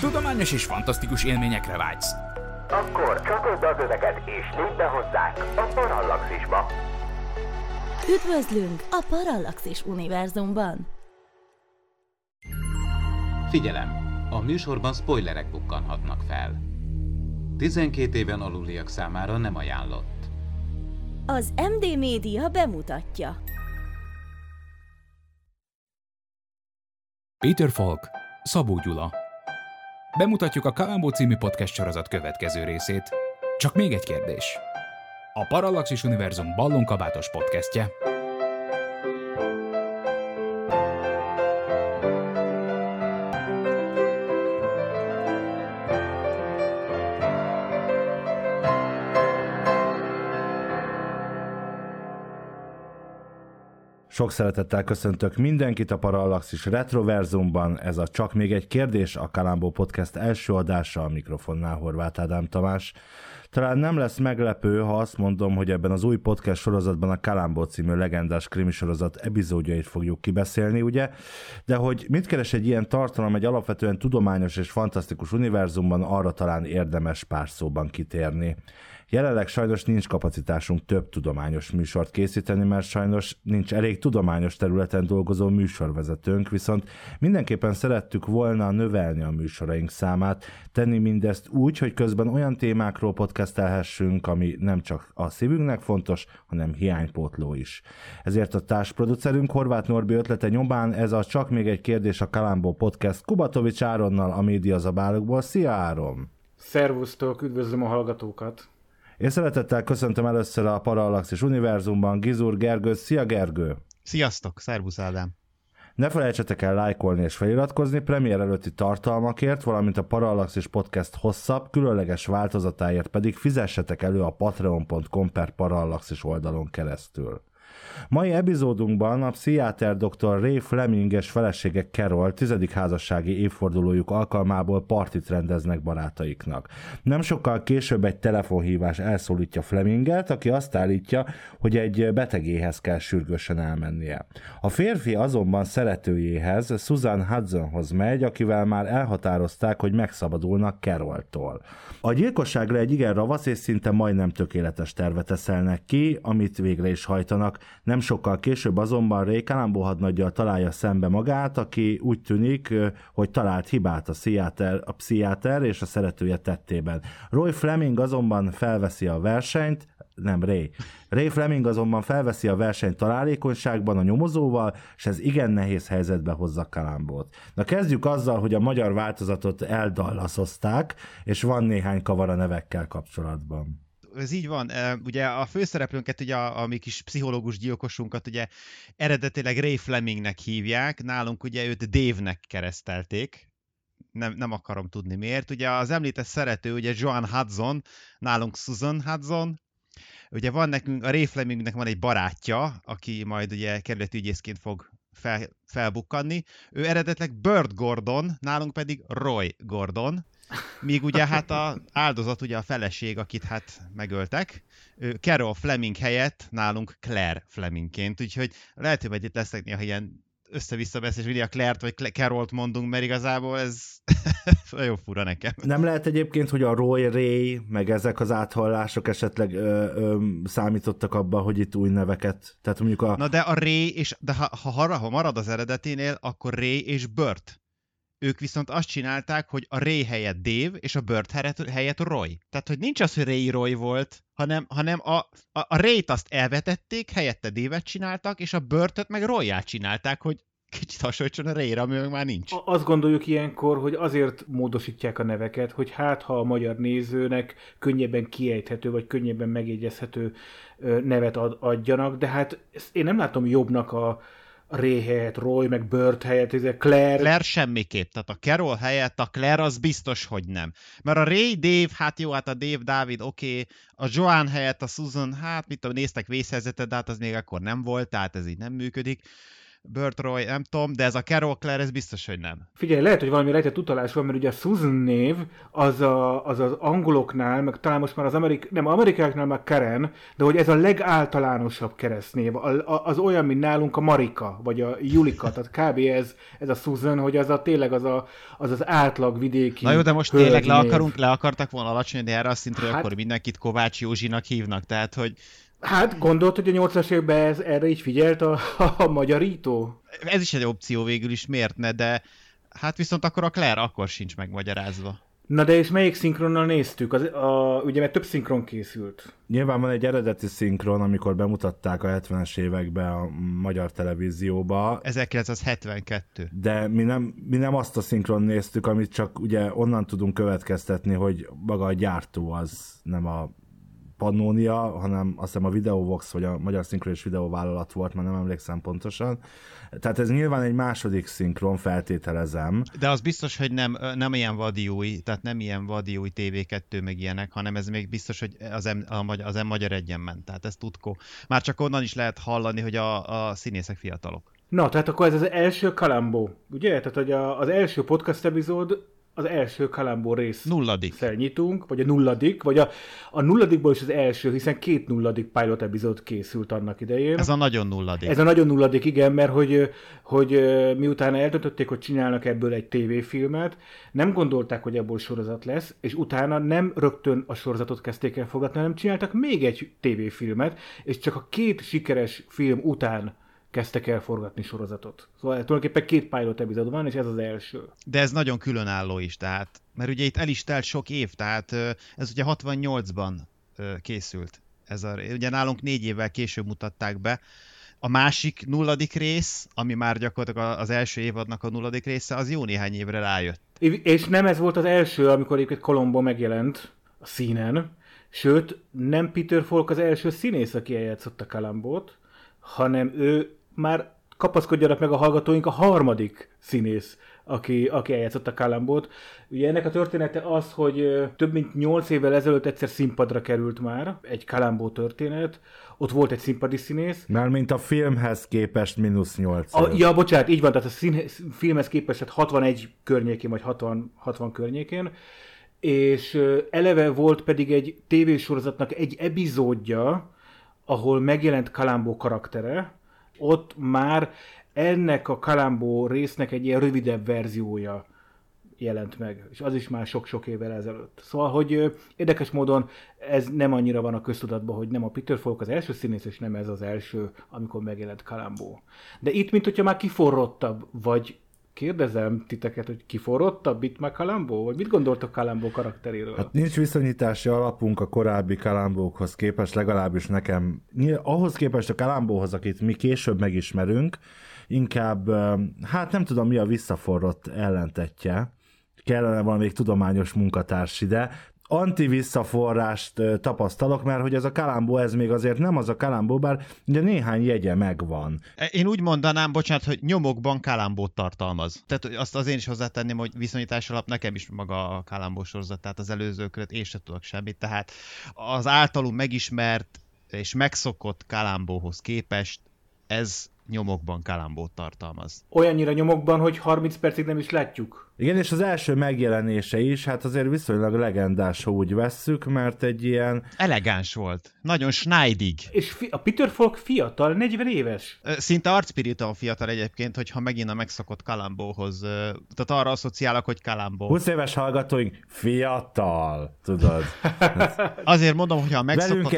Tudományos és fantasztikus élményekre vágysz. Akkor csatold az öveket és lépj be hozzánk a Parallaxisba! Üdvözlünk a Parallaxis univerzumban! Figyelem! A műsorban spoilerek bukkanhatnak fel. 12 éven aluliak számára nem ajánlott. Az MD Media bemutatja. Peter Falk, Sabó Gyula. Bemutatjuk a Columbo című podcast sorozat következő részét. Csak még egy kérdés. A Parallaxis univerzum ballonkabátos podcastje. Sok szeretettel köszöntök mindenkit a Parallaxis Retroverzumban, ez a Csak még egy kérdés, a Columbo Podcast első adása, a mikrofonnál Horváth Ádám Tamás. Talán nem lesz meglepő, ha azt mondom, hogy ebben az új podcast sorozatban a Columbo című legendás krimisorozat epizódjait fogjuk kibeszélni, ugye? De hogy mit keres egy ilyen tartalom egy alapvetően tudományos és fantasztikus univerzumban, arra talán érdemes pár szóban kitérni. Jelenleg sajnos nincs kapacitásunk több tudományos műsort készíteni, mert sajnos nincs elég tudományos területen dolgozó műsorvezetőnk, viszont mindenképpen szerettük volna növelni a műsoraink számát, tenni mindezt úgy, hogy közben olyan témákról podcastelhessünk, ami nem csak a szívünknek fontos, hanem hiánypótló is. Ezért a társproducerünk Horvát Norbi ötlete nyomán ez a Csak még egy kérdés, a Columbo Podcast Kubatovics Áronnal, a médiazabálokból. Szia Áron! Szervusztok, üdvözlöm a hallgatókat! Én szeretettel köszöntöm először a Parallaxis univerzumban Gizur Gergő. Szia Gergő! Sziasztok! Szervusz Ádám! Ne felejtsetek el lájkolni és feliratkozni premier előtti tartalmakért, valamint a Parallaxis Podcast hosszabb, különleges változatáért pedig fizessetek elő a patreon.com/parallaxis oldalon keresztül. Mai epizódunkban a pszichiáter dr. Ray Fleming és felesége Carol 10. házassági évfordulójuk alkalmából partit rendeznek barátaiknak. Nem sokkal később egy telefonhívás elszólítja Fleminget, aki azt állítja, hogy egy betegéhez kell sürgősen elmennie. A férfi azonban szeretőjéhez, Susan Hudsonhoz megy, akivel már elhatározták, hogy megszabadulnak Caroltól. A gyilkosságra egy igen ravasz és szinte majdnem tökéletes tervet eszelnek ki, amit végre is hajtanak. Nem sokkal később azonban Ray Columbo hadnaggyal találja szembe magát, aki úgy tűnik, hogy talált hibát a pszichiáter és a szeretője tettében. Ray Fleming azonban felveszi a versenyt találékonyságban a nyomozóval, és ez igen nehéz helyzetbe hozza Columbót. Na kezdjük azzal, hogy a magyar változatot eldallaszozták, és van néhány kavar a nevekkel kapcsolatban. Ez így van. Ugye a főszereplőnket, ugye a mi kis pszichológus gyilkosunkat ugye eredetileg Ray Flemingnek hívják, nálunk ugye őt Dave-nek keresztelték. Nem akarom tudni miért. Ugye az említett szerető, ugye Joan Hudson, nálunk Susan Hudson. Ugye van nekünk, a Ray Flemingnek van egy barátja, aki majd ugye kerületi ügyészként fog felbukkanni. Ő eredetileg Burt Gordon, nálunk pedig Roy Gordon. Míg ugye hát a áldozat, ugye a feleség, akit hát megöltek, Carol Fleming helyett nálunk Claire Flemingként, úgyhogy lehet, hogy itt lesznek néha ilyen össze-vissza beszélés, hogy a Claire-t vagy Carolt mondunk, mert igazából ez nagyon fura nekem. Nem lehet egyébként, hogy a Roy, Ray, meg ezek az áthallások esetleg számítottak abba, hogy itt új neveket, tehát mondjuk a... Na de a Ray, és de ha marad az eredeténél, akkor Ray és Burt. Ők viszont azt csinálták, hogy a Ray helyett Dave, és a Burt helyett Roy. Tehát, hogy nincs az, hogy Ray Roy volt, hanem a Ray-t azt elvetették, helyette Dave-et csináltak, és a Burtot meg Roy-ját csinálták, hogy kicsit hasonlítson a Ray-re, ami már nincs. Azt gondoljuk ilyenkor, hogy azért módosítják a neveket, hogy hát, ha a magyar nézőnek könnyebben kiejthető, vagy könnyebben megjegyezhető nevet adjanak, de hát én nem látom jobbnak a Ray helyett, Roy, meg Burt helyett, ez a Claire... Claire semmiképp, tehát a Carol helyett, a Claire az biztos, hogy nem. Mert a Ray, Dave, hát jó, hát a Dave, Dávid, oké, a Joan helyett, a Susan, hát mit tudom, néztek vészhelyzetet, de hát az még akkor nem volt, tehát ez így nem működik. Burt Roy, nem tudom, de ez a Carol Clare, ez biztos, hogy nem. Figyelj, lehet, hogy valami rejtett utalás van, mert ugye a Susan név az az angoloknál, meg talán most már amerikáknál már Karen, de hogy ez a legáltalánosabb keresztnév, az olyan, mint nálunk a Marika, vagy a Julika, tehát kb. Ez a Susan, hogy az a tényleg az átlag vidéki. Na jó, de most tényleg le akartak volna alacsonyodni erre a szintről, akkor mindenkit Kovács Józsinak hívnak, tehát hogy... Hát, gondolt, hogy a 80-as években erre így figyelt a magyarító? Ez is egy opció végül is, miért ne, de hát viszont akkor a Claire akkor sincs megmagyarázva. Na de és melyik szinkronnal néztük? Ugye mert több szinkron készült. Nyilván van egy eredeti szinkron, amikor bemutatták a 70-es években a magyar televízióba. 1972. De mi nem azt a szinkron néztük, amit csak ugye onnan tudunk következtetni, hogy maga a gyártó az nem a Pannónia, hanem azt hiszem a Videovox, vagy a Magyar Szinkron és Videóvállalat volt, már nem emlékszem pontosan. Tehát ez nyilván egy második szinkron, feltételezem. De az biztos, hogy nem ilyen vadiúj, tehát nem ilyen vadiúj TV2 meg ilyenek, hanem ez még biztos, hogy az magyar egyen ment, tehát ez tudko. Már csak onnan is lehet hallani, hogy a színészek fiatalok. Na, tehát akkor ez az első Columbo, ugye? Tehát hogy az első podcast epizód, az első Columbo rész nyitunk, vagy a nulladik, vagy a nulladikból is az első, hiszen 2 nulladik pilot epizód készült annak idején. Ez a nagyon nulladik, igen, mert hogy miután eldöntötték, hogy csinálnak ebből egy tévéfilmet, nem gondolták, hogy ebből sorozat lesz, és utána nem rögtön a sorozatot kezdték el fogadni, hanem csináltak még egy tévéfilmet, és csak a 2 sikeres film után kezdtek el forgatni sorozatot. Szóval tulajdonképpen 2 pilot epizód van, és ez az első. De ez nagyon különálló is, tehát, mert ugye itt el is telt sok év, tehát ez ugye 68-ban készült. Ugye nálunk 4 évvel később mutatták be. A másik nulladik rész, ami már gyakorlatilag az első évadnak a nulladik része, az jó néhány évre rájött. És nem ez volt az első, amikor egyébként Columbo megjelent a színen, sőt, nem Peter Falk az első színész, aki eljátszott a Columbót, hanem ő már, kapaszkodjanak meg a hallgatóink, a 3. színész, aki eljátszott a Columbót. Ugye ennek a története az, hogy több mint 8 évvel ezelőtt egyszer színpadra került már egy Columbo történet, ott volt egy színpadi színész. Mármint a filmhez képest mínusz 8. Ja, bocsánat, így van, tehát a filmhez képest hát 61 környékén, vagy 60 környékén, és eleve volt pedig egy tévésorozatnak egy epizódja, ahol megjelent Columbo karaktere, ott már ennek a Columbo résznek egy ilyen rövidebb verziója jelent meg, és az is már sok-sok évvel ezelőtt. Szóval, hogy érdekes módon ez nem annyira van a köztudatban, hogy nem a Peter Falk az első színész, és nem ez az első, amikor megjelent Columbo. De itt, mint hogyha már kiforrottabb, vagy kérdezem titeket, hogy kiforrottabb itt már Columbo? Vagy mit gondoltok Columbo karakteréről? Hát nincs viszonyítási alapunk a korábbi Columbókhoz képest, legalábbis nekem. Ahhoz képest a Columbóhoz, akit mi később megismerünk, inkább, hát nem tudom mi a visszaforrott ellentetje, kellene valamelyik tudományos munkatárs ide, anti-visszaforrást tapasztalok, mert hogy ez a Columbo, ez még azért nem az a Columbo, bár ugye néhány jegye megvan. Én úgy mondanám, bocsánat, hogy nyomokban Columbót tartalmaz. Tehát azt az én is hozzátenném, hogy viszonyítás alap nekem is maga a Columbo sorozat, tehát az előzőkről én sem tudok semmit. Tehát az általunk megismert és megszokott Columbohoz képest ez nyomokban Columbót tartalmaz. Olyannyira nyomokban, hogy 30 percig nem is látjuk. Igen, és az első megjelenése is, hát azért viszonylag legendás, ha úgy vesszük, mert egy ilyen... elegáns volt. Nagyon schneidig. És a Peter Falk fiatal, 40 éves. Szinte arcpirító fiatal egyébként, hogyha megint a megszokott Columbóhoz. Tehát arra asszociálok, hogy Columbo. 20 éves hallgatóink, fiatal, tudod. Azért mondom, hogyha a megszokott...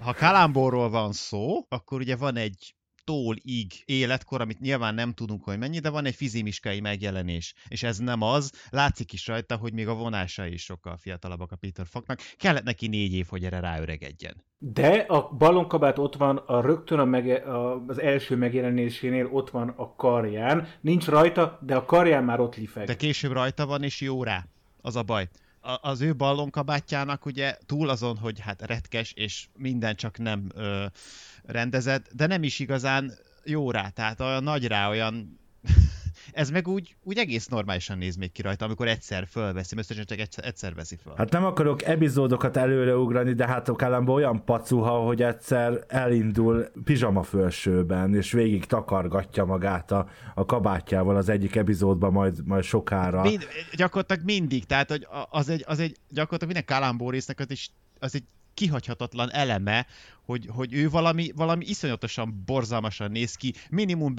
Ha Columbóról van szó, akkor ugye van egy tól-ig életkor, amit nyilván nem tudunk, hogy mennyi, de van egy fizimiskai megjelenés, és ez nem az, látszik is rajta, hogy még a vonásai is sokkal fiatalabbak a Peter Falknak, kellett neki 4 év, hogy erre ráöregedjen. De a ballonkabát ott van, az első megjelenésénél ott van a karján, nincs rajta, de a karján már ott lifeg. De később rajta van, és jó rá, az a baj. Az ő ballonkabátjának ugye túl azon, hogy hát retkes, és minden csak nem rendezett, de nem is igazán jó rá, tehát olyan nagy rá, olyan Ez meg úgy egész normálisan néz még ki rajta, amikor egyszer fölveszi, összesen csak egyszer veszi föl. Hát nem akarok epizódokat előreugrani, de hát Columbo olyan pacuha, hogy egyszer elindul pizsamafölsőben, és végig takargatja magát a kabátjával az egyik epizódban majd sokára. Gyakorlatilag mindig, tehát hogy az egy gyakorlatilag minden Columbo résznek az egy kihagyhatatlan eleme, hogy ő valami iszonyatosan borzalmasan néz ki, minimum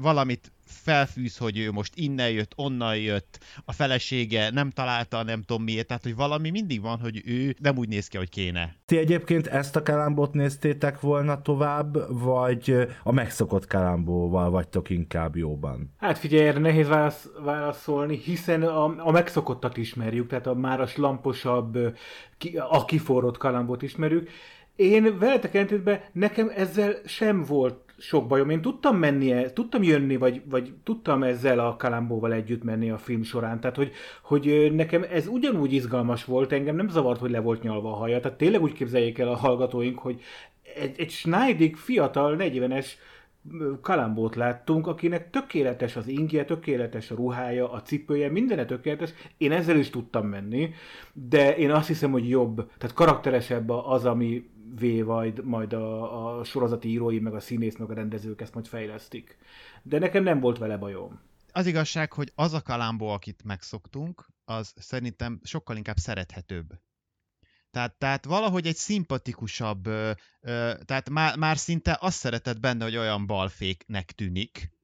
valamit felfűz, hogy ő most innen jött, onnan jött, a felesége nem találta, nem tudom miért, tehát hogy valami mindig van, hogy ő nem úgy néz ki, hogy kéne. Ti egyébként ezt a Columbót néztétek volna tovább, vagy a megszokott Columbóval vagytok inkább jóban? Hát figyelj, erre nehéz válaszolni, hiszen a megszokottat ismerjük, tehát már a slamposabb, a kiforrott Columbót ismerjük. Én veletek ellentétben nekem ezzel sem volt sok bajom. Én tudtam jönni, vagy tudtam ezzel a Columbóval együtt menni a film során. Tehát, hogy nekem ez ugyanúgy izgalmas volt, engem nem zavart, hogy le volt nyalva a haja. Tehát tényleg úgy képzeljék el a hallgatóink, hogy egy snájdig fiatal, 40-es Columbót láttunk, akinek tökéletes az ingje, tökéletes a ruhája, a cipője, mindene tökéletes. Én ezzel is tudtam menni, de én azt hiszem, hogy jobb, tehát karakteresebb az, ami majd a sorozati írói, meg a színész, meg a rendezők ezt majd fejlesztik. De nekem nem volt vele bajom. Az igazság, hogy az a Columbo, akit megszoktunk, az szerintem sokkal inkább szerethetőbb. Tehát valahogy egy szimpatikusabb, tehát már szinte azt szeretett benne, hogy olyan balféknek tűnik.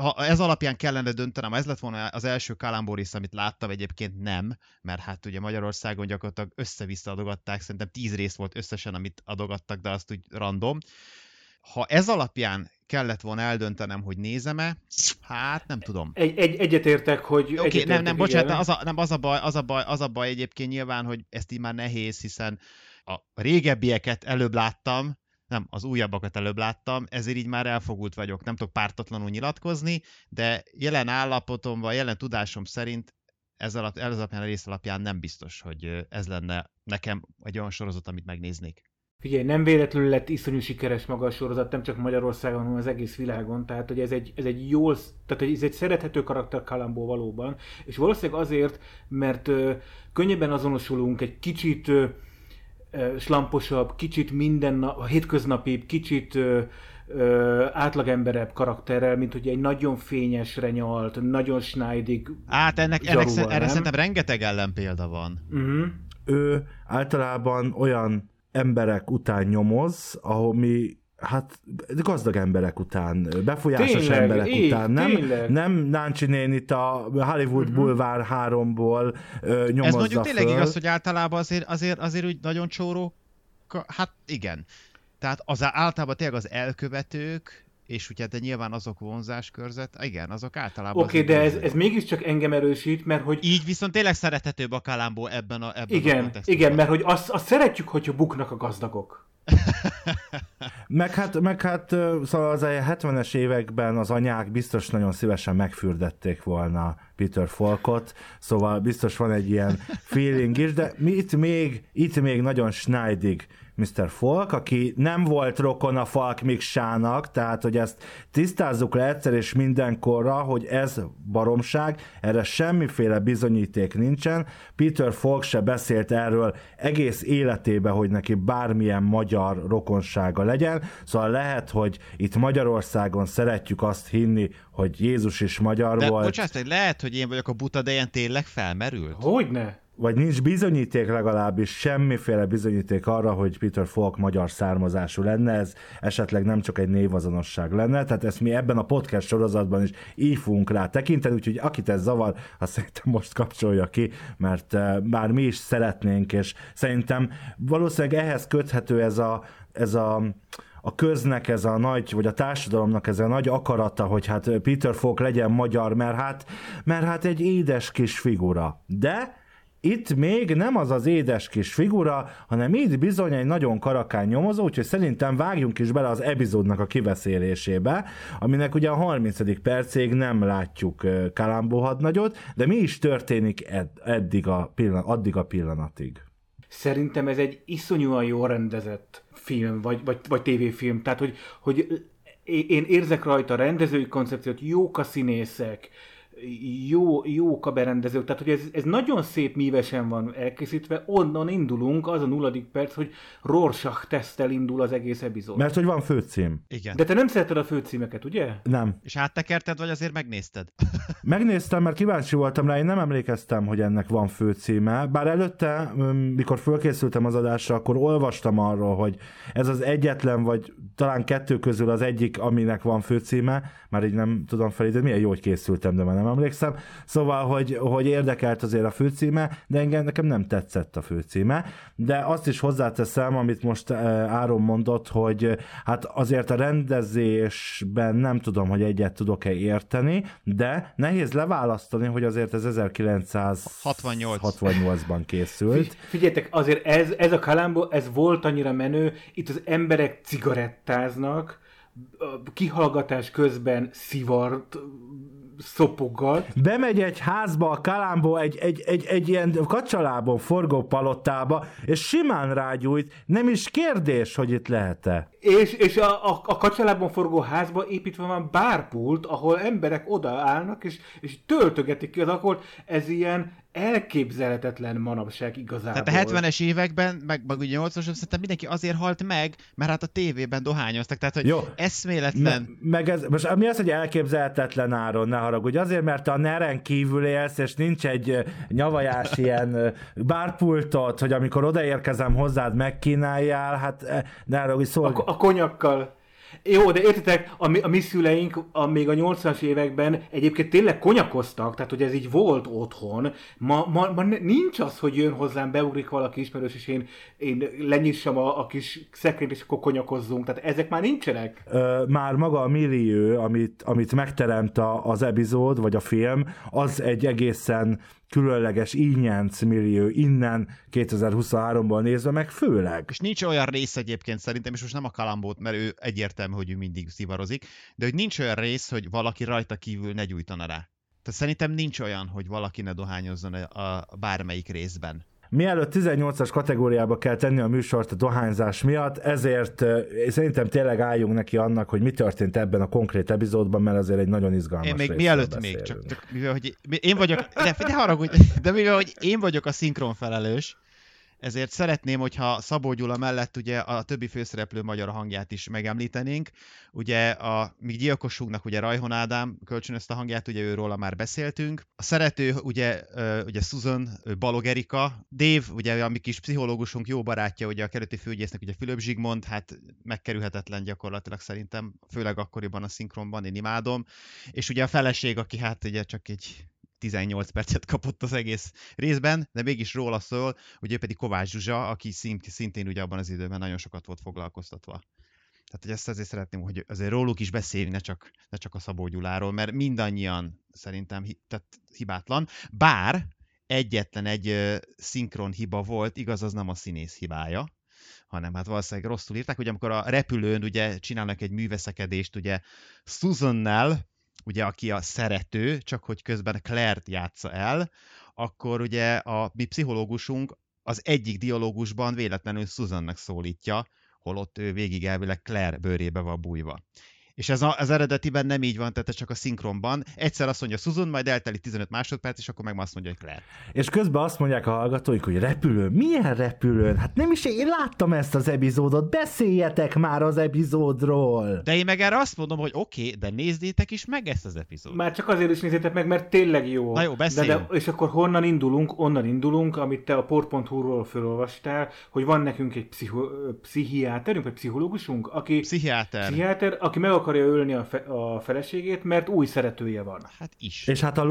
Ha ez alapján kellene döntenem, ez lett volna az első Columbo rész, amit láttam, egyébként nem, mert hát ugye Magyarországon gyakorlatilag össze-vissza adogatták, szerintem 10 rész volt összesen, amit adogattak, de azt úgy random. Ha ez alapján kellett volna eldöntenem, hogy nézem-e, hát nem tudom. Egyetértek, hogy... Egyetértek, nem, bocsánat, az a baj egyébként nyilván, hogy ezt így már nehéz, hiszen a régebbieket előbb láttam, nem, az újabbakat előbb láttam, ezért így már elfogult vagyok, nem tudok pártatlanul nyilatkozni, de jelen állapotomban, jelen tudásom szerint ez alapján, a rész alapján nem biztos, hogy ez lenne nekem egy olyan sorozat, amit megnéznék. Figyelj, nem véletlenül lett iszonyú sikeres maga a sorozat, nem csak Magyarországon, hanem az egész világon, tehát hogy ez egy jól, tehát ez egy szerethető karakter Columbo valóban, és valószínűleg azért, mert könnyebben azonosulunk egy kicsit slamposabb, kicsit hétköznapibb, kicsit átlagemberebb karakterrel, mint hogy egy nagyon fényesre nyalt, nagyon snájdig. Hát erre szerintem rengeteg ellenpélda van. Uh-huh. Ő általában olyan emberek után nyomoz, hát gazdag emberek után, befolyásos tényleg, emberek így, után, nem Náncsi nénit a Hollywood Boulevard 3-ból nyomozza. Ez mondjuk föl. Tényleg igaz, hogy általában azért úgy nagyon csóró, hát igen. Tehát az általában tényleg az elkövetők, és ugye de nyilván azok vonzáskörzet, igen, azok általában... Oké, de ez mégiscsak engem erősít, mert hogy... Így viszont tényleg szerethetőbb a Columbo ebben a kontextusban. Igen, mert hogy azt szeretjük, hogyha buknak a gazdagok. meg hát szóval az 70-es években az anyák biztos nagyon szívesen megfürdették volna Peter Falkot, szóval biztos van egy ilyen feeling is, de itt még nagyon snájdig Mr. Falk, aki nem volt rokon a Falk Miksának, tehát hogy ezt tisztázzuk le egyszer és mindenkorra, hogy ez baromság, erre semmiféle bizonyíték nincsen. Peter Falk se beszélt erről egész életében, hogy neki bármilyen magyar rokonsága legyen, szóval lehet, hogy itt Magyarországon szeretjük azt hinni, hogy Jézus is magyar volt. De bocsánat, lehet, hogy én vagyok a buta, de ilyen tényleg felmerült? Hogyne? Vagy nincs bizonyíték legalábbis, semmiféle bizonyíték arra, hogy Peter Falk magyar származású lenne, ez esetleg nem csak egy névazonosság lenne, tehát ezt mi ebben a podcast sorozatban is így fogunk rá tekinteni, úgyhogy akit ez zavar, azt szerintem most kapcsolja ki, mert bár mi is szeretnénk, és szerintem valószínűleg ehhez köthető ez a köznek ez a nagy, vagy a társadalomnak ez a nagy akarata, hogy hát Peter Falk legyen magyar, mert hát egy édes kis figura. De itt még nem az az édes kis figura, hanem itt bizony egy nagyon karakán nyomozó, úgyhogy szerintem vágjunk is bele az epizódnak a kiveszélésébe, aminek ugye a 30. percig nem látjuk Columbo hadnagyot, de mi is történik addig a pillanatig? Szerintem ez egy iszonyúan jól rendezett film, vagy tévéfilm, tehát hogy én érzek rajta rendezői koncepciót, jók a színészek, jók a berendezők, tehát hogy ez nagyon szép mívesen van elkészítve, onnan indulunk, az a nulladik perc, hogy Rorschach-teszttel indul az egész epizód. Mert hogy van főcím. Igen. De te nem szereted a főcímeket, ugye? Nem. És áttekerted, vagy azért megnézted? Megnéztem, mert kíváncsi voltam rá, én nem emlékeztem, hogy ennek van főcíme, bár előtte, mikor fölkészültem az adásra, akkor olvastam arról, hogy ez az egyetlen, vagy talán kettő közül az egyik, aminek van főcíme, már így nem tudom felidézni, milyen jó, hogy készültem, de már nem emlékszem. Szóval, hogy érdekelt azért a főcíme, de engem nekem nem tetszett a főcíme, de azt is hozzáteszem, amit most Áron mondott, hogy hát azért a rendezésben nem tudom, hogy egyet tudok-e érteni, de nehéz leválasztani, hogy azért ez 1968-ban készült. Figyeljetek, azért ez a Columbo, ez volt annyira menő, itt az emberek cigarettáznak, kihallgatás közben szivart szopoggat. Bemegy egy házba a Columbo, egy ilyen kacsalábon forgó palottába, és simán rágyújt, nem is kérdés, hogy itt lehet-e. És a kacsalábon forgó házba építve van bárpult, ahol emberek odaállnak, és töltögetik ki az alkoholt, ez ilyen elképzelhetetlen manapság igazából. Tehát a 70-es években, meg ugye 80-as, szerintem mindenki azért halt meg, mert hát a tévében dohányoztak, tehát hogy jó, eszméletlen. Meg ez, most mi az, hogy elképzelhetetlen, Áron, ne haragudj, azért, mert a neren kívül élsz, és nincs egy nyavajás ilyen bárpultot, hogy amikor odaérkezem hozzád, megkínáljál, hát ne haragudj, szóval... A konyakkal. Jó, de értitek, a mi szüleink még a 80-as években egyébként tényleg konyakoztak, tehát hogy ez így volt otthon. Ma nincs az, hogy jön hozzám, beugrik valaki ismerős, és én lenyissam a kis szekrényt, és akkor konyakozzunk. Tehát ezek már nincsenek. Már maga a millió, amit megteremt az epizód, vagy a film, az egy egészen különleges ínyenc millió innen 2023-ban nézve, meg főleg. És nincs olyan rész egyébként szerintem, és most nem a Columbót, mert ő egyértelmű, hogy ő mindig szivarozik, de hogy nincs olyan rész, hogy valaki rajta kívül ne gyújtana rá. Tehát szerintem nincs olyan, hogy valaki ne dohányozzon a bármelyik részben. Mielőtt 18-as kategóriába kell tenni a műsort a dohányzás miatt, ezért szerintem tényleg álljunk neki annak, hogy mi történt ebben a konkrét epizódban, mert azért egy nagyon izgalmas rész. Én még mielőtt még, csak mivel, hogy én vagyok, de haragudj, de mivel, hogy én vagyok a szinkronfelelős, ezért szeretném, hogyha Szabó Gyula mellett ugye a többi főszereplő magyar hangját is megemlítenénk. Ugye a mi gyilkosunknak ugye Rajhon Ádám kölcsönözte a hangját, ugye őróla már beszéltünk. A szerető ugye Susan, Balog Erika, Dave, ugye a mi kis pszichológusunk jó barátja, ugye a kerületi főügyésznek ugye Fülöp Zsigmond, hát megkerülhetetlen gyakorlatilag szerintem, főleg akkoriban a szinkronban, én imádom. És ugye a feleség, aki hát ugye csak egy 18 percet kapott az egész részben, de mégis róla szól, hogy ő pedig Kovács Zsuzsa, aki szintén ugye abban az időben nagyon sokat volt foglalkoztatva. Tehát, hogy ezt azért szeretném, hogy azért róluk is beszélni, ne csak a Szabó Gyuláról, mert mindannyian szerintem hibátlan, bár egyetlen egy szinkron hiba volt, igaz, az nem a színész hibája, hanem hát valószínűleg rosszul írták, hogy amikor a repülőn ugye csinálnak egy műveszekedést ugye Susannel, ugye aki a szerető, csak hogy közben Claire-t játsza el, akkor ugye a mi pszichológusunk az egyik dialógusban véletlenül Susannak szólítja, holott ő végig elvileg Claire bőrébe van bújva. És ez az eredetiben nem így van, tehát csak a szinkronban. Egyszer azt mondja Susan, majd eltelik 15 másodperc, és akkor meg azt mondja, hogy Claire. És közben azt mondják a hallgatóink, hogy repülőn, milyen repülőn? Hát nem is én láttam ezt az epizódot, beszéljetek már az epizódról! De én meg erre azt mondom, hogy oké, de nézzétek is meg ezt az epizódot. Már csak azért is nézzétek meg, mert tényleg jó. Na jó, beszéljünk. De és akkor honnan indulunk? Onnan indulunk, amit te a port.hu-ról felolvastál, hogy van nekünk egy pszichiáterünk, vagy pszichológusunk, aki pszichiáter, aki meg akarja ölni a feleségét, mert új szeretője van. Hát is. És hát a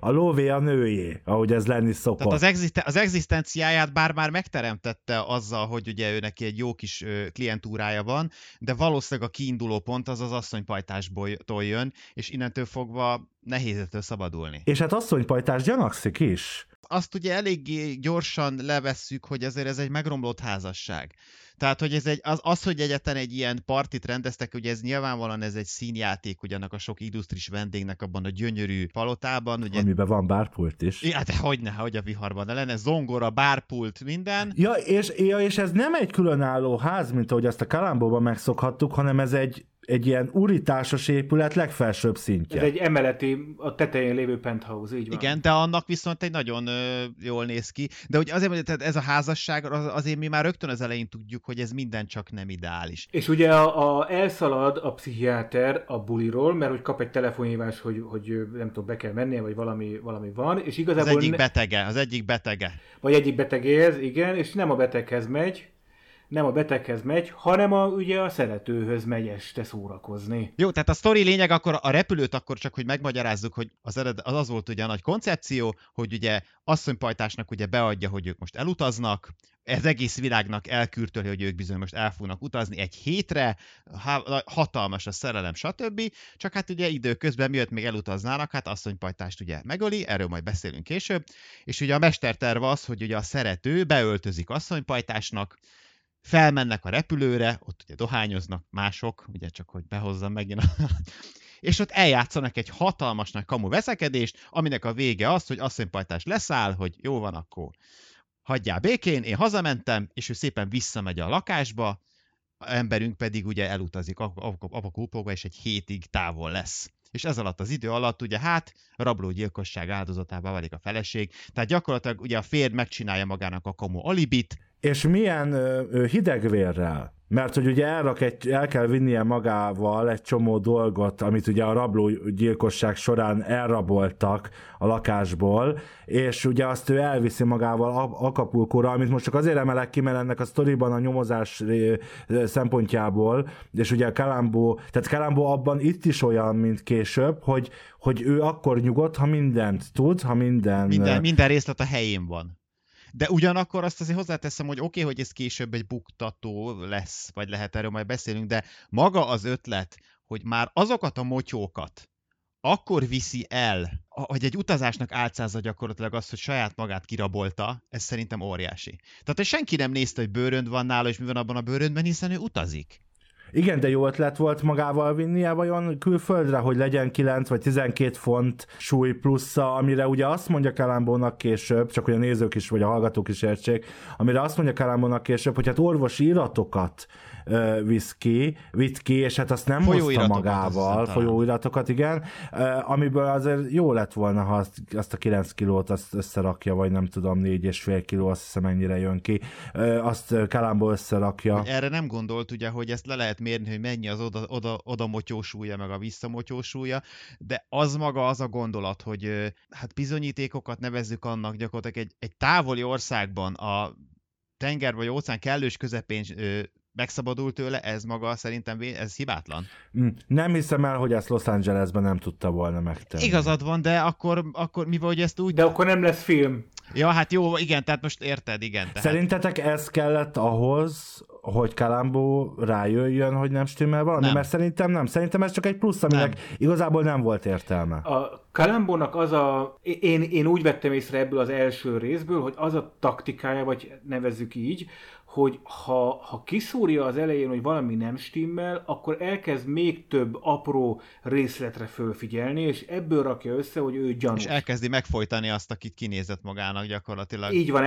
lóvé a nőjé, ahogy ez lenni szokott. Tehát az egzisztenciáját bár már megteremtette azzal, hogy ugye ő neki egy jó kis klientúrája van, de valószínűleg a kiinduló pont az asszonypajtástól jön, és innentől fogva nehéz ettől szabadulni. És hát asszonypajtás gyanakszik is. Azt ugye eléggé gyorsan levesszük, hogy azért ez egy megromlott házasság. Tehát, hogy az, hogy egyetlen egy ilyen partit rendeztek, ugye ez nyilvánvalóan ez egy színjáték, ugye annak a sok illusztris vendégnek abban a gyönyörű palotában. Ugye... Amiben van bárpult is. Ja, de hogy a viharban lenne, zongora, bárpult, minden. Ja és ez nem egy különálló ház, mint ahogy azt a Columbóban megszokhattuk, hanem ez egy egy ilyen úritásos épület legfelsőbb szintje. Ez egy emeleti, a tetején lévő penthouse, így van. Igen, de annak viszont egy nagyon jól néz ki. De hogy azért, ez a házasság, azért mi már rögtön az elején tudjuk, hogy ez minden csak nem ideális. És ugye elszalad a pszichiáter a buliról, mert hogy kap egy telefonhívást, hogy nem tudom, be kell mennie, vagy valami van, és igazából... Az egyik betege. Vagy egyik betegéhez, igen, és nem a beteghez megy, hanem ugye a szeretőhöz megy este szórakozni. Jó, tehát a sztori lényeg akkor a repülőt, akkor csak hogy megmagyarázzuk, hogy az volt ugye a nagy koncepció, hogy ugye asszonypajtásnak ugye beadja, hogy ők most elutaznak, az egész világnak elkürtöli, hogy ők bizony most el fognak utazni egy hétre, hatalmas a szerelem, stb. Csak hát ugye időközben miért még elutaznának, hát asszonypajtást ugye megöli, erről majd beszélünk később, és ugye a mesterterv az, hogy ugye a szerető beöltözik asszonypajtásnak, felmennek a repülőre, ott ugye dohányoznak mások, ugye csak hogy behozzam megint és ott eljátszanak egy hatalmas nagy kamu veszekedést, aminek a vége az, hogy asszonypajtás leszáll, hogy jó van, akkor hagyjál békén, én hazamentem, és ő szépen visszamegy a lakásba, a emberünk pedig ugye elutazik avakúpokba, és egy hétig távol lesz. És ez alatt az idő alatt ugye hát rablógyilkosság áldozatává válik a feleség, tehát gyakorlatilag ugye a férj megcsinálja magának a kamu alibit. És milyen hidegvérrel? Mert hogy ugye el kell vinnie magával egy csomó dolgot, amit ugye a rablógyilkosság során elraboltak a lakásból, és ugye azt ő elviszi magával Acapulcóra, amit most csak azért emelek ki, mert ennek a sztoriban a nyomozás szempontjából, és ugye Columbo abban itt is olyan, mint később, hogy ő akkor nyugodt, ha mindent tud, ha minden részlet a helyén van. De ugyanakkor azt azért hozzáteszem, hogy oké, hogy ez később egy buktató lesz, vagy lehet, erről majd beszélünk, de maga az ötlet, hogy már azokat a motyókat akkor viszi el, hogy egy utazásnak álcázza gyakorlatilag azt, hogy saját magát kirabolta, ez szerintem óriási. Tehát, hogy senki nem nézte, hogy bőrönd van nála, és mi van abban a bőröndben, hiszen ő utazik. Igen, de jó ötlet volt magával vinnie vajon külföldre, hogy legyen 9 vagy 12 font súly plusza, amire ugye azt mondja Columbónak később, csak hogy a nézők is vagy a hallgatók is értsék, amire azt mondja Columbónak később, hogy hát orvosi iratokat vitt ki, és hát azt nem hozta magával, folyóiratokat, igen, amiből azért jó lett volna, ha azt a 9 kilót azt összerakja, vagy nem tudom, 4,5 kiló, azt hiszem ennyire jön ki, azt Columbo összerakja. Erre nem gondolt ugye, hogy ezt le lehet mérni, hogy mennyi az oda motyósúlya, meg a visszamotyósúlya, de az maga az a gondolat, hogy hát bizonyítékokat nevezzük annak gyakorlatilag egy távoli országban a tenger vagy óceán kellős közepén megszabadult tőle, ez maga szerintem ez hibátlan. Nem hiszem el, hogy ezt Los Angelesben nem tudta volna megtenni. Igazad van, de akkor mi vagy ezt úgy... De akkor nem lesz film. Ja, hát jó, igen, tehát most érted, igen. Tehát... Szerintetek ez kellett ahhoz, hogy Columbo rájöjjön, hogy nem stimmel valami? Nem. Mert szerintem nem. Szerintem ez csak egy plusz, aminek nem igazából nem volt értelme. A Columbónak az a... Én úgy vettem észre ebből az első részből, hogy az a taktikája, vagy nevezzük így, hogy ha kiszúrja az elején, hogy valami nem stimmel, akkor elkezd még több apró részletre fölfigyelni, és ebből rakja össze, hogy ő gyanús. És elkezdi megfojtani azt, akit kinézett magának gyakorlatilag. Így van,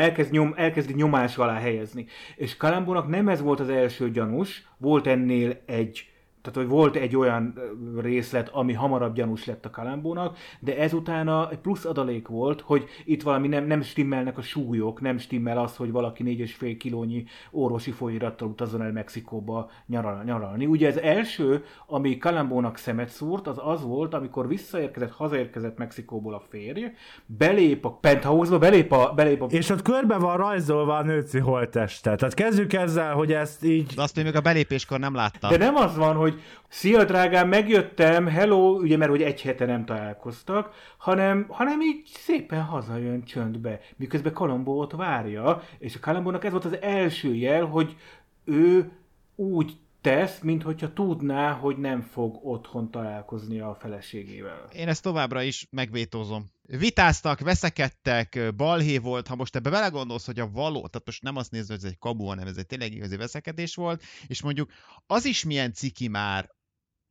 elkezdi nyomás alá helyezni. És Columbónak nem ez volt az első gyanús, volt ennél egy... Tehát, hogy volt egy olyan részlet, ami hamarabb gyanús lett a Columbónak, de ezutána egy plusz adalék volt, hogy itt valami nem stimmelnek a súlyok, nem stimmel az, hogy valaki 4,5 kilónyi orvosi folyóirattal utazon el Mexikóba nyaralni. Ugye az első, ami Columbónak szemet szúrt, az volt, amikor hazaérkezett Mexikóból a férj, belép a penthouse-ba, belép a... És ott körbe van rajzolva a nőci holtteste. Tehát kezdjük ezzel, hogy ezt így... De azt még a belépéskor nem láttam. De nem az van, hogy szia, drágám, megjöttem, hello, ugye, mert hogy egy hete nem találkoztak, hanem így szépen hazajön csöndbe, miközben Columbo ott várja, és a Columbónak ez volt az első jel, hogy ő úgy tesz, minthogyha tudná, hogy nem fog otthon találkozni a feleségével. Én ezt továbbra is megvétózom. Vitáztak, veszekedtek, balhé volt, ha most ebbe belegondolsz, hogy a való, tehát most nem azt nézve, hogy ez egy kamu, hanem ez egy tényleg igazi veszekedés volt, és mondjuk az is milyen ciki már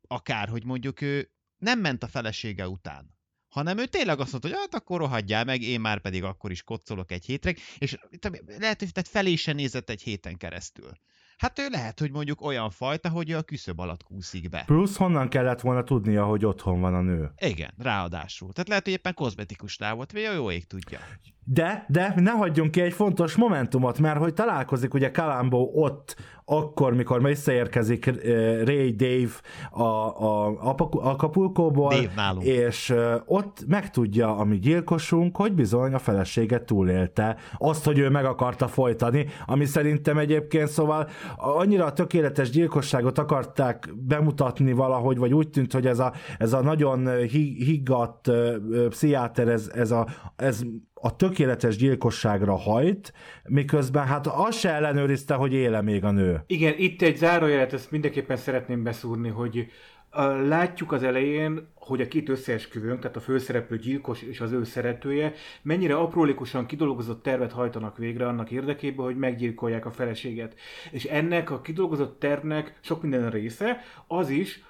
akár, hogy mondjuk ő nem ment a felesége után, hanem ő tényleg azt mondta, hogy hát akkor rohadjál meg, én már pedig akkor is koccolok egy hétre, és lehet, hogy tehát felé se nézett egy héten keresztül. hát ő lehet, hogy mondjuk olyan fajta, hogy a küszöb alatt kúszik be. Plusz honnan kellett volna tudnia, hogy otthon van a nő. Igen, ráadásul. Tehát lehet, hogy éppen kozmetikus távot, vagy jó ég tudja. De ne hagyjunk ki egy fontos momentumot, mert hogy találkozik ugye Columbo ott, akkor, mikor visszaérkezik Ray Dave a Acapulcóból, és ott megtudja a mi gyilkosunk, hogy bizony a felesége túlélte azt, hogy ő meg akarta folytani, ami szerintem egyébként, szóval annyira a tökéletes gyilkosságot akarták bemutatni valahogy, vagy úgy tűnt, hogy ez a nagyon higgadt pszichiáter, ez a tökéletes gyilkosságra hajt, miközben hát azt se ellenőrizte, hogy éle még a nő. Igen, itt egy zárójelet, ezt mindenképpen szeretném beszúrni, hogy látjuk az elején, hogy a két összeesküvőnk, tehát a főszereplő gyilkos és az ő szeretője, mennyire aprólikusan kidolgozott tervet hajtanak végre annak érdekében, hogy meggyilkolják a feleséget. És ennek a kidolgozott tervnek sok minden része az is,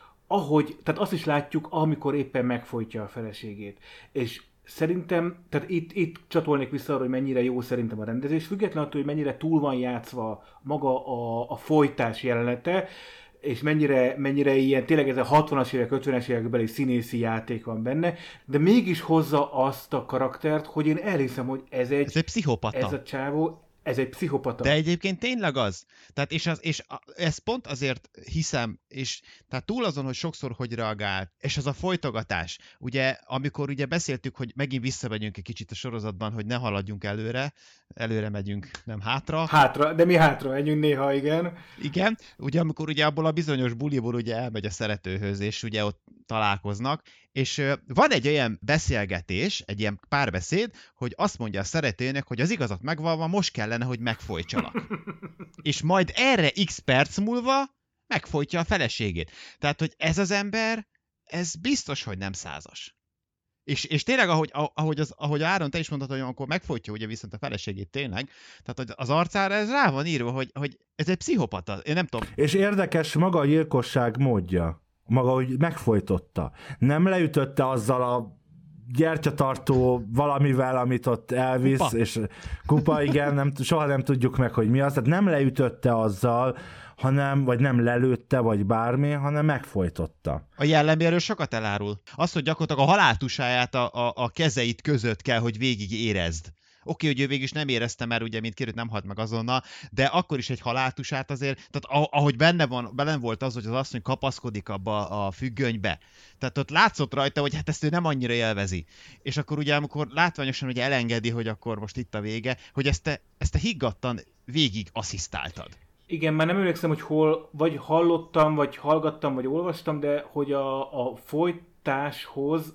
tehát azt is látjuk, amikor éppen megfojtja a feleségét. És szerintem, tehát itt csatolnék vissza arra, hogy mennyire jó szerintem a rendezés, függetlenül, hogy mennyire túl van játszva maga a folytás jelenete, és mennyire ilyen, tényleg ez a 60-as évek, 50-es évekbeli színészi játék van benne, de mégis hozza azt a karaktert, hogy én elhiszem, hogy ez egy pszichopata. Ez a csávó, ez egy pszichopata. De egyébként tényleg az. Tehát ez pont azért hiszem, és tehát túl azon, hogy sokszor hogy reagál, és az a folytogatás. Ugye, amikor ugye beszéltük, hogy megint visszamegyünk egy kicsit a sorozatban, hogy ne haladjunk előre megyünk, nem hátra. Hátra, de mi hátra megyünk néha, igen. Igen, ugye amikor ugye abból a bizonyos buliból ugye elmegy a szeretőhöz, és ugye ott találkoznak, és van egy olyan beszélgetés, egy ilyen párbeszéd, hogy azt mondja a szeretőjének, hogy az igazat megvalva, most kellene, hogy megfojtsalak. És majd erre x perc múlva megfojtja a feleségét. Tehát, hogy ez az ember, ez biztos, hogy nem százas. És tényleg, ahogy Áron, te is mondtad, hogy akkor megfojtja ugye viszont a feleségét tényleg, tehát az arcára ez rá van írva, hogy ez egy pszichopata, én nem tudom. És érdekes maga a gyilkosság módja. Maga, hogy megfojtotta. Nem leütötte azzal a gyertyatartó valamivel, amit ott elvisz, és kupa, igen, soha nem tudjuk meg, hogy mi az, tehát nem leütötte azzal, hanem, vagy nem lelőtte, vagy bármi, hanem megfojtotta. A jelleméről sokat elárul. Azt, hogy gyakorlatilag a haláltusáját a kezeit között kell, hogy végig érezd. Oké, hogy ő végig is nem érezte, mert ugye, mint kérőt nem halt meg azonnal, de akkor is egy haláltusát azért, tehát ahogy benne volt az, hogy az asszony kapaszkodik abba a függönybe, tehát ott látszott rajta, hogy hát ezt ő nem annyira élvezi. És akkor ugye, amikor látványosan ugye elengedi, hogy akkor most itt a vége, hogy ezt te higgadtan végig asszisztáltad. Igen, már nem emlékszem, hogy hol, vagy hallottam, vagy hallgattam, vagy olvastam, de hogy a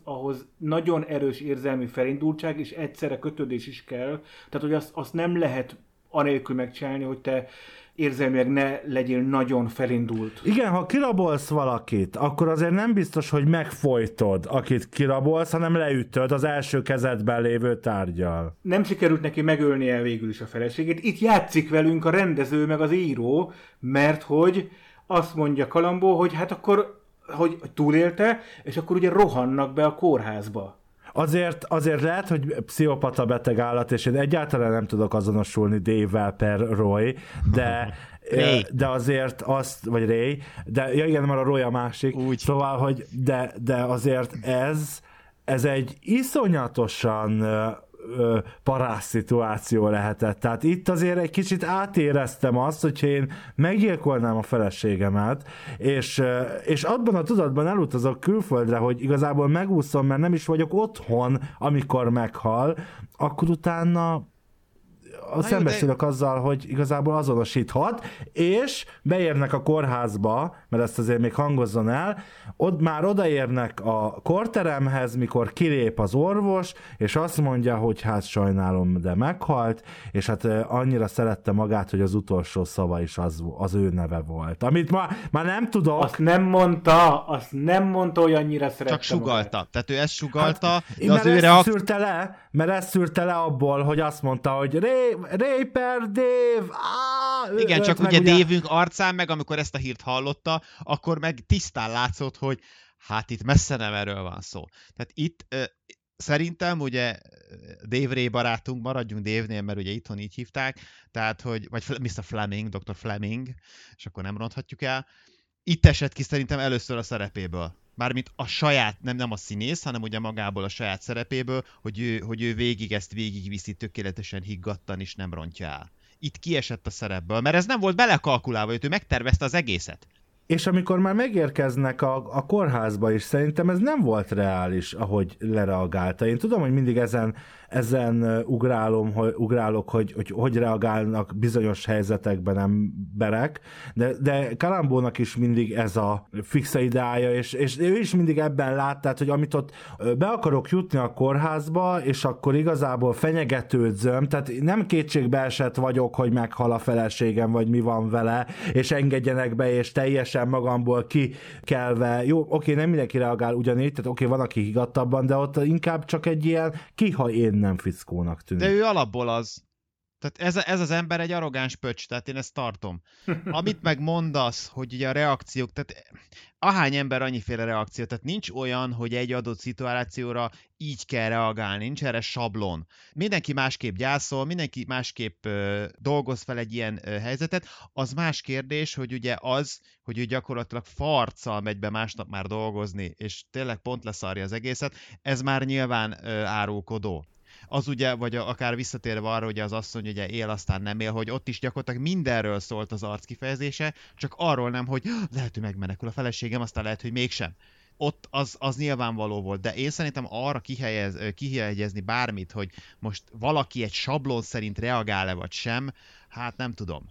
ahhoz nagyon erős érzelmi felindultság, és egyszerre kötődés is kell. Tehát, hogy azt nem lehet anélkül megcsinálni, hogy te érzelmileg ne legyél nagyon felindult. Igen, ha kirabolsz valakit, akkor azért nem biztos, hogy megfojtod, akit kirabolsz, hanem leütöd az első kezedben lévő tárgyal. Nem sikerült neki megölnie végül is a feleségét. Itt játszik velünk a rendező meg az író, mert hogy azt mondja Columbo, hogy hát akkor hogy túlélte, és akkor ugye rohannak be a kórházba. Azért lehet, hogy pszichopata beteg állat, és én egyáltalán nem tudok azonosulni Dave-vel per Roy, de azért azt, vagy Ray, de ja igen, már a Roy a másik, úgy. Szóval, hogy de azért ez egy iszonyatosan parás szituáció lehetett. Tehát itt azért egy kicsit átéreztem azt, hogyha én meggyilkolnám a feleségemet, és abban a tudatban elutazok külföldre, hogy igazából megúszom, mert nem is vagyok otthon, amikor meghal, akkor utána szembeszélök azzal, hogy igazából azonosíthat, és beérnek a kórházba, mert ezt azért még hangozzon el, már odaérnek a korteremhez, mikor kilép az orvos, és azt mondja, hogy hát sajnálom, de meghalt, és hát annyira szerette magát, hogy az utolsó szava is az ő neve volt. Amit már nem tudok. Azt nem mondta, hogy annyira szerette. Csak sugalta. Magát. Tehát ő ezt sugalta. Hát, de ő szűrte le abból, hogy azt mondta, hogy Ray per Dave! Igen, csak ugye Dave-ünk arcán meg, amikor ezt a hírt hallotta, akkor meg tisztán látszott, hogy hát itt messze nem erről van szó. Tehát itt szerintem ugye Dave Ray barátunk, maradjunk Dave-nél, mert ugye itthon így hívták, tehát hogy, vagy Mr. Fleming, Dr. Fleming, és akkor nem ronthatjuk el. Itt esett ki szerintem először a szerepéből. Mármint a saját, nem a színész, hanem ugye magából a saját szerepéből, hogy ő végig ezt végigviszi tökéletesen higgadtan, és nem rontja el. Itt kiesett a szerepből, mert ez nem volt belekalkulálva, hogy ő megtervezte az egészet. És amikor már megérkeznek a kórházba is, szerintem ez nem volt reális, ahogy lereagálta. Én tudom, hogy mindig ezen ugrálok, hogy reagálnak bizonyos helyzetekben emberek, de Kalambónak is mindig ez a fixe ideája, és ő is mindig ebben lát, tehát, hogy amit ott be akarok jutni a kórházba, és akkor igazából fenyegetődzöm, tehát nem kétségbeesett vagyok, hogy meghal a feleségem, vagy mi van vele, és engedjenek be, és teljesen magamból kikelve. Jó, oké, nem mindenki reagál ugyanígy, tehát oké, van, aki higgadtabban, de ott inkább csak egy ilyen kiha én nem fickónak tűnik. De ő alapból az. Tehát ez az ember egy arrogáns pöcs, tehát én ezt tartom. Amit megmondasz, hogy ugye a reakciók, tehát ahány ember annyiféle reakció, tehát nincs olyan, hogy egy adott szituációra így kell reagálni, nincs erre sablon. Mindenki másképp gyászol, mindenki másképp dolgoz fel egy ilyen helyzetet. Az más kérdés, hogy ugye az, hogy ő gyakorlatilag farccal megy be másnap már dolgozni, és tényleg pont leszarja az egészet, ez már nyilván árulkodó. Az ugye, vagy akár visszatérve arra, hogy az asszony ugye él, aztán nem él, hogy ott is gyakorlatilag mindenről szólt az arc kifejezése, csak arról nem, hogy lehet, hogy megmenekül a feleségem, aztán lehet, hogy mégsem. Ott az nyilvánvaló volt, de én szerintem arra kihegyezni bármit, hogy most valaki egy sablon szerint reagál-e vagy sem, hát nem tudom.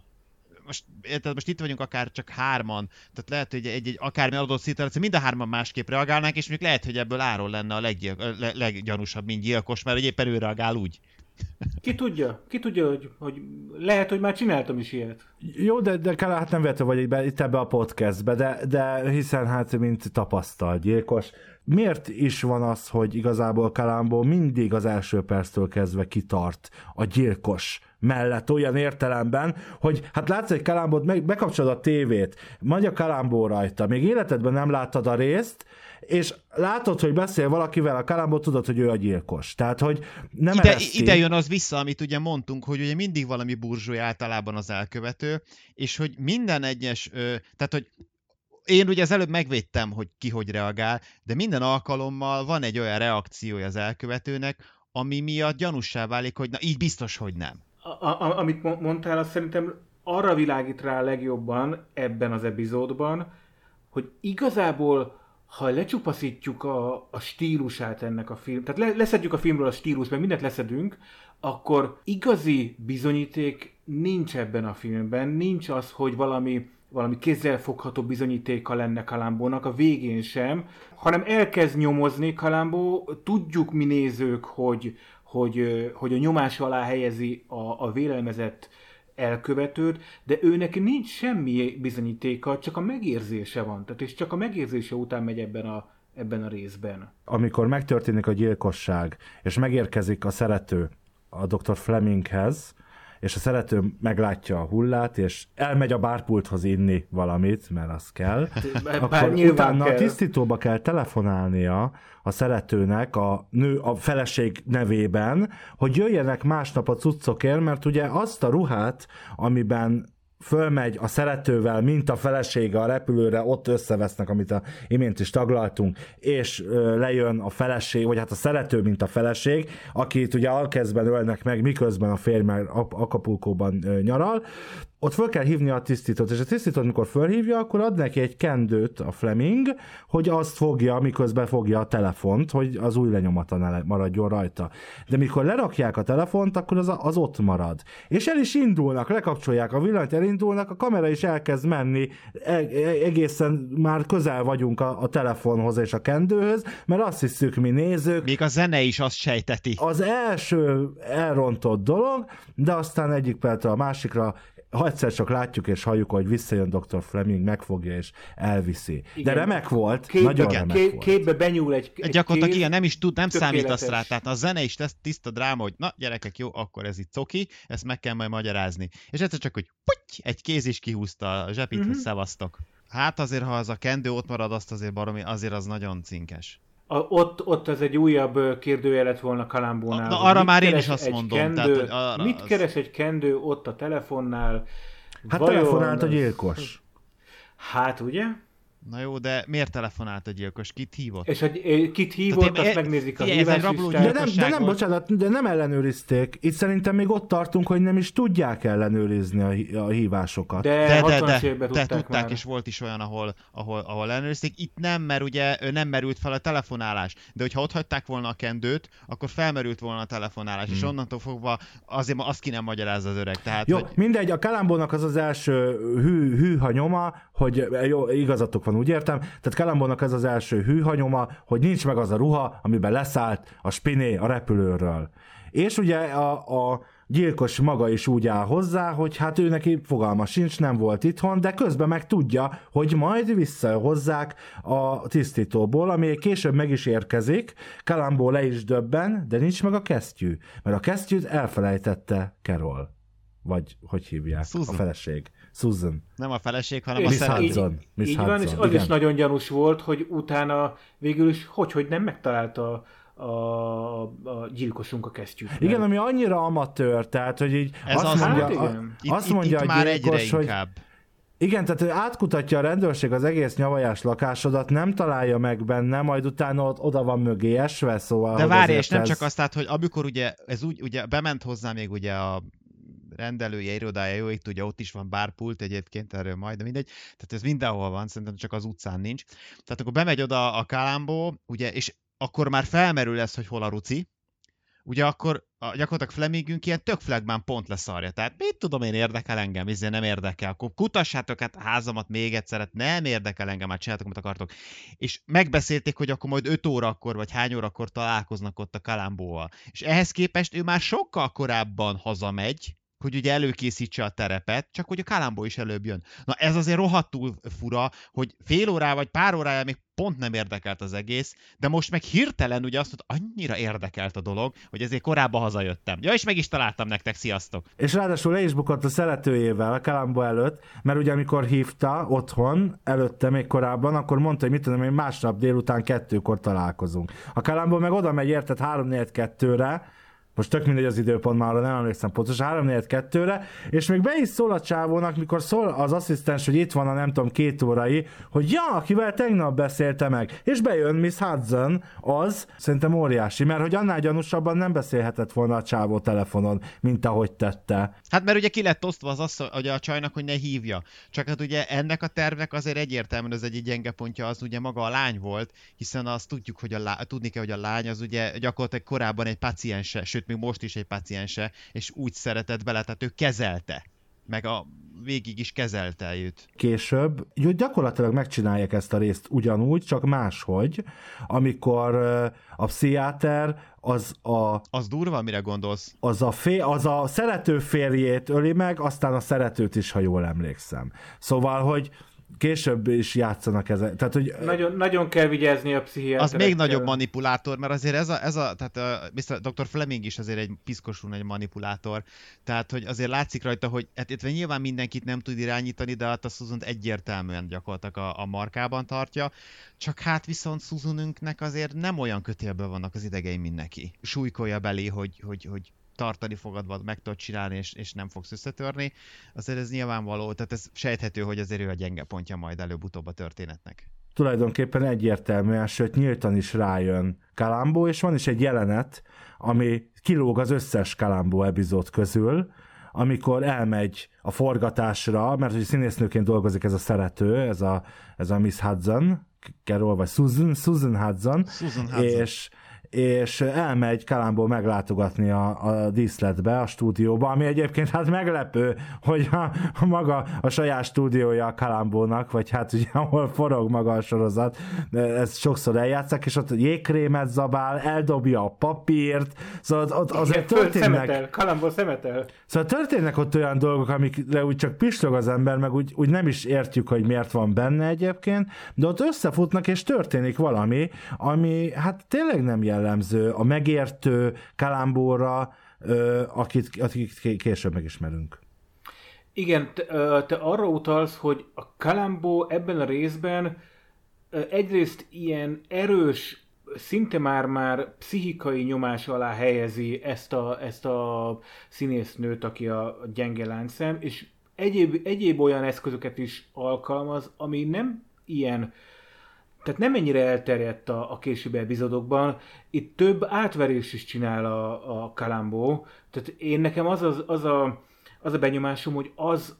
Most itt vagyunk akár csak hárman, tehát lehet, hogy egy akármi adott szituáció, mind a hárman másképp reagálnánk, és még lehet, hogy ebből Áron lenne a leggyanúsabb, mint gyilkos, mert éppen ő reagál úgy. Ki tudja, hogy lehet, hogy már csináltam is ilyet. Jó, de hát nem vettem vagy itt ebbe a podcastbe, de hiszen hát mint tapasztalt gyilkos. Miért is van az, hogy igazából Columbo mindig az első perctől kezdve kitart a gyilkos mellett olyan értelemben, hogy hát látsz egy Columbót, bekapcsolod a tévét, majd a Columbo rajta, még életedben nem láttad a részt, és látod, hogy beszél valakivel a Columbo, tudod, hogy ő a gyilkos. Tehát, hogy nem ereszti. Ide jön az vissza, amit ugye mondtunk, hogy ugye mindig valami burzsúj általában az elkövető, és hogy minden egyes, tehát, hogy én ugye az előbb megvédtem, hogy ki hogy reagál, de minden alkalommal van egy olyan reakciója az elkövetőnek, ami miatt gyanussá válik, hogy na így biztos, hogy nem. Amit mondtál, azt szerintem arra világít rá legjobban ebben az epizódban, hogy igazából, ha lecsupaszítjuk a stílusát ennek a film, tehát leszedjük a filmről a stílust, mert mindent leszedünk, akkor igazi bizonyíték nincs ebben a filmben, nincs az, hogy valami kézzelfogható bizonyítéka lenne Kalambónak, a végén sem, hanem elkezd nyomozni Columbo, tudjuk mi nézők, hogy a nyomás alá helyezi a vélelmezett elkövetőt, de őnek nincs semmi bizonyítéka, csak a megérzése van, tehát és csak a megérzése után megy ebben a részben. Amikor megtörténik a gyilkosság, és megérkezik a szerető a Dr. Fleminghez, és a szerető meglátja a hullát, és elmegy a bárpulthoz inni valamit, mert az kell. Akkor utána a tisztítóba kell telefonálnia a szeretőnek, a feleség nevében, hogy jöjjenek másnap a cuccokért, mert ugye azt a ruhát, amiben fölmegy a szeretővel, mint a felesége a repülőre, ott összevesznek, amit imént is taglaltunk, és lejön a feleség, vagy hát a szerető, mint a feleség, akit ugye alkezben ölnek meg, miközben a férj már Acapulcóban nyaral. Ott föl kell hívni a tisztítót, és a tisztítót, mikor fölhívja, akkor ad neki egy kendőt a Fleming, hogy azt fogja, miközben fogja a telefont, hogy az új lenyomata ne maradjon rajta. De mikor lerakják a telefont, akkor az ott marad. És el is indulnak, lekapcsolják a villanyt, elindulnak, a kamera is elkezd menni, egészen már közel vagyunk a telefonhoz és a kendőhöz, mert azt hiszük mi nézők. Még a zene is azt sejteti. Az első elrontott dolog, de aztán egyik percre a másikra ha egyszer csak látjuk és halljuk, hogy visszajön Dr. Fleming, megfogja és elviszi. Igen. De remek volt, nagyon remek volt. Képbe benyúl egy gyakorlatilag igen, nem számítasz rá, tehát a zene is tesz tiszta dráma, hogy na gyerekek, jó, akkor ez itt coki, ezt meg kell majd magyarázni. És egyszer csak, hogy puty, egy kéz is kihúzta a zsepit, hogy szevasztok. Hát azért, ha az a kendő ott marad, azt azért baromi, azért az nagyon cinkes. Ott ez egy újabb kérdője lett volna Kalambónál. Na, arra már én is azt mondom. Kendő, tehát, mit az... keres egy kendő ott a telefonnál? Hát vajon... telefonált a gyilkos. Hát ugye? Na jó, de miért telefonált a gyilkos? Kit hívott? És kit hívott, azt megnézik a híváslistát. De nem, bocsánat, de nem ellenőrizték. Itt szerintem még ott tartunk, hogy nem is tudják ellenőrizni a hívásokat. De tudták, és volt is olyan, ahol ellenőrizték. Itt nem, mert ugye nem merült fel a telefonálás. De hogyha ott hagyták volna a kendőt, akkor felmerült volna a telefonálás. És onnantól fogva azért azt ki nem magyarázza az öreg. Tehát, jó, hogy... mindegy, a Kalambónak az első hűha nyoma, hogy jó, igazatok van, úgy értem. Tehát Kalambónak ez az első hűhanyoma, hogy nincs meg az a ruha, amiben leszállt a spiné a repülőről. És ugye a gyilkos maga is úgy áll hozzá, hogy hát ő neki fogalma sincs, nem volt itthon, de közben meg tudja, hogy majd visszahozzák a tisztítóból, ami később meg is érkezik, Kalambó le is döbben, de nincs meg a kesztyű, mert a kesztyűt elfelejtette Carol. Vagy hogy hívják? Susan. A feleség. Susan. Nem a feleség, hanem Miss a szerelem. Így van, és az igen. Is nagyon gyanús volt, hogy utána végül is hogy nem megtalálta a gyilkosunk a kesztyűt. Igen, ami annyira amatőr, tehát, hogy így ez azt mondja, itt a gyilkos, hogy... Inkább. Igen, tehát ő átkutatja a rendőrség az egész nyavajás lakásodat, nem találja meg benne, majd utána ott oda van mögé esve, szóval... De várj, és nem ez... csak azt, tehát, hogy amikor ugye, ez úgy, ugye bement hozzá még ugye a rendelője, irodája, jó, itt ugye ott is van bárpult egyébként, erről majd, de mindegy. Tehát ez mindenhol van, szerintem csak az utcán nincs. Tehát akkor bemegy oda a Kalambó, ugye, és akkor már felmerül ez, hogy hol a ruci. Ugye akkor gyakorlatilag Flemingünk ilyen tök flagmán pont leszarja. Tehát mit tudom én, érdekel engem, ezért nem érdekel. Akkor kutassátok hát a házamat még egyszer, hát nem érdekel engem, már csináltok, amit akartok. És megbeszélték, hogy akkor majd 5 órakor, vagy hány órakor találkoznak ott a Kalambóval. És ehhez képest ő már sokkal korábban hazamegy, hogy ugye előkészítse a terepet, csak hogy a Kalambó is előbb jön. Na ez azért rohadtul fura, hogy fél órá vagy pár órája még pont nem érdekelt az egész, de most meg hirtelen ugye azt, hogy annyira érdekelt a dolog, hogy ezért korábban hazajöttem. Ja, és meg is találtam nektek, sziasztok! És ráadásul le is bukott a szeretőjével a Kalambó előtt, mert ugye amikor hívta otthon, előtte még korábban, akkor mondta, hogy mit tudom én, másnap délután 2-kor találkozunk. A Kalambó meg oda megy, érted, 3-4-2-re, most tök mindegy az időpont, már nem emlékszem pontosan, 3-4-2-re, és még be is szól a csávónak, mikor szól az asszisztens, hogy itt van a nem tudom 2 órai, hogy ja, akivel tegnap beszélte meg, és bejön Miss Hudson, az szerintem óriási, mert hogy annál gyanúsabban nem beszélhetett volna a csávó telefonon, mint ahogy tette. Hát mert ugye ki lett osztva hogy a csajnak, hogy ne hívja. Csak hát ugye ennek a tervnek azért egyértelműen az egy gyenge pontja, az ugye maga a lány volt, hiszen azt tudjuk, hogy tudni kell, hogy a lány az ugye gyakorlatilag korábban egy paciense, sőt, még most is egy paciense, és úgy szeretett bele, tehát ő kezelte, meg a végig is kezelte őt. Később, gyakorlatilag megcsinálják ezt a részt ugyanúgy, csak máshogy, amikor a pszichiáter az durva, mire gondolsz? Az a szerető férjét öli meg, aztán a szeretőt is, ha jól emlékszem. Szóval, hogy később is játszanak ezzel. Tehát, hogy... Nagyon kell vigyázni a pszichiáterekkel. Az még nagyobb manipulátor, mert azért tehát Mr. Dr. Fleming is azért egy piszkosú nagy manipulátor. Tehát, hogy azért látszik rajta, hogy hát nyilván mindenkit nem tud irányítani, de hát a Susan-t egyértelműen gyakorlatilag a markában tartja. Csak hát viszont Susanünknek azért nem olyan kötélben vannak az idegei, mint neki. Súlykolja belé, hogy tartani fogadva, meg tudod csinálni, és nem fogsz összetörni, azért ez nyilvánvaló, tehát ez sejthető, hogy azért ő a gyenge pontja majd előbb-utóbb a történetnek. Tulajdonképpen egyértelműen, sőt nyíltan is rájön Kalambó, és van is egy jelenet, ami kilóg az összes Kalambó epizód közül, amikor elmegy a forgatásra, mert hogy színésznőként dolgozik ez a szerető, ez a Miss Hudson, Carol, vagy Susan Hudson. És elmegy Kalambó meglátogatni a díszletbe, a stúdióba, ami egyébként hát meglepő, hogy a maga a saját stúdiója a Kalambónak, vagy hát ugye ahol forog maga a sorozat, ezt sokszor eljátszák, és ott jégkrémet zabál, eldobja a papírt, szóval ott azért történnek... Kalambó szemetel. Szóval történnek ott olyan dolgok, amikre úgy csak pislog az ember, meg úgy nem is értjük, hogy miért van benne egyébként, de ott összefutnak, és történik valami, ami hát tényleg nem jelent a megértő Kalambóra, akit később megismerünk. Igen, te arra utalsz, hogy a Kalambó ebben a részben egyrészt ilyen erős szinte már pszichikai nyomás alá helyezi ezt a színésznőt, aki a gyenge láncszem, és egyéb olyan eszközöket is alkalmaz, ami nem ilyen, tehát nem ennyire elterjedt a későbbi epizódokban. Itt több átverés is csinál a Columbo. Tehát nekem az a benyomásom, hogy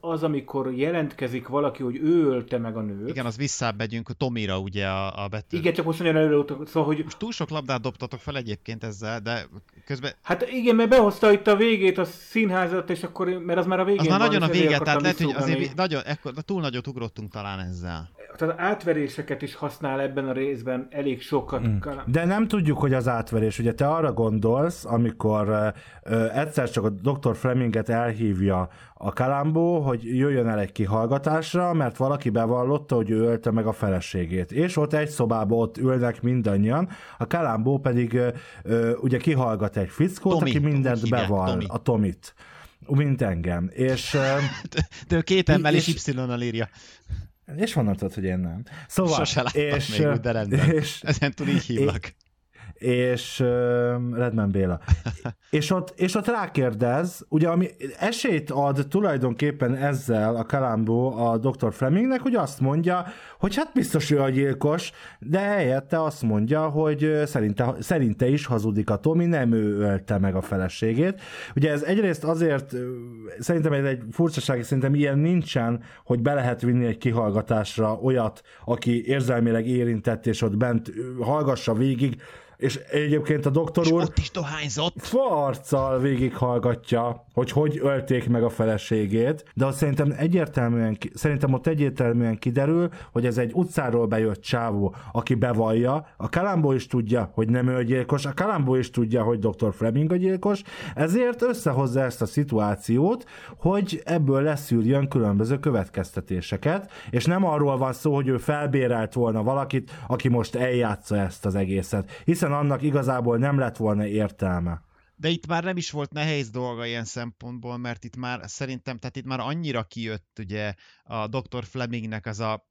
az, amikor jelentkezik valaki, hogy ő ölte meg a nőt. Igen, az visszább megyünk Tomira, ugye a Betty. Igen, csak most nagyon előre, szóval, hogy... Most túl sok labdát dobtatok fel egyébként ezzel, de közben... Hát igen, mert behozta itt a végét, a színházat, és akkor, mert az már a végén van. Az már nagyon a vége, tehát lehet, hogy azért túl nagyot ugrottunk talán ezzel. Tehát átveréseket is használ ebben a részben elég sokat. Mm. De nem tudjuk, hogy az átverés. Ugye te arra gondolsz, amikor egyszer csak a Dr. Fleminget elhívja a Columbo, hogy jöjjön el egy kihallgatásra, mert valaki bevallotta, hogy ő ölte meg a feleségét. És ott egy szobában ott ülnek mindannyian, a Columbo pedig ugye kihallgat egy fickót, aki mindent bevall, a Tomit. Mint engem. És, de ő két emmel és Y-nal írja. És honnan tudod, hogy én nem. Szóval, sose láttam még úgy, de rendben. Ezentúl így hívlak. És Redman Béla. és ott rákérdez, ugye ami esélyt ad tulajdonképpen ezzel a Columbo a Dr. Flemingnek, hogy azt mondja, hogy hát biztos ő a gyilkos, de helyette azt mondja, hogy szerinte is hazudik a Tomi, nem ő ölte meg a feleségét. Ugye ez egyrészt azért, szerintem egy furcsaság, szerintem ilyen nincsen, hogy be lehet vinni egy kihallgatásra olyat, aki érzelmileg érintett, és ott bent hallgassa végig, és egyébként a doktor úr ott is dohányzott. Farccal végighallgatja, hogy ölték meg a feleségét, de azt szerintem ott egyértelműen kiderül, hogy ez egy utcáról bejött csávó, aki bevallja, a Columbo is tudja, hogy nem ő a gyilkos, a Columbo is tudja, hogy Dr. Fleming a gyilkos, ezért összehozza ezt a szituációt, hogy ebből leszűrjön különböző következtetéseket, és nem arról van szó, hogy ő felbérelt volna valakit, aki most eljátsza ezt az egészet, hiszen annak igazából nem lett volna értelme. De itt már nem is volt nehéz dolga ilyen szempontból, mert itt már szerintem, tehát itt már annyira kijött ugye a Dr. Flemingnek az a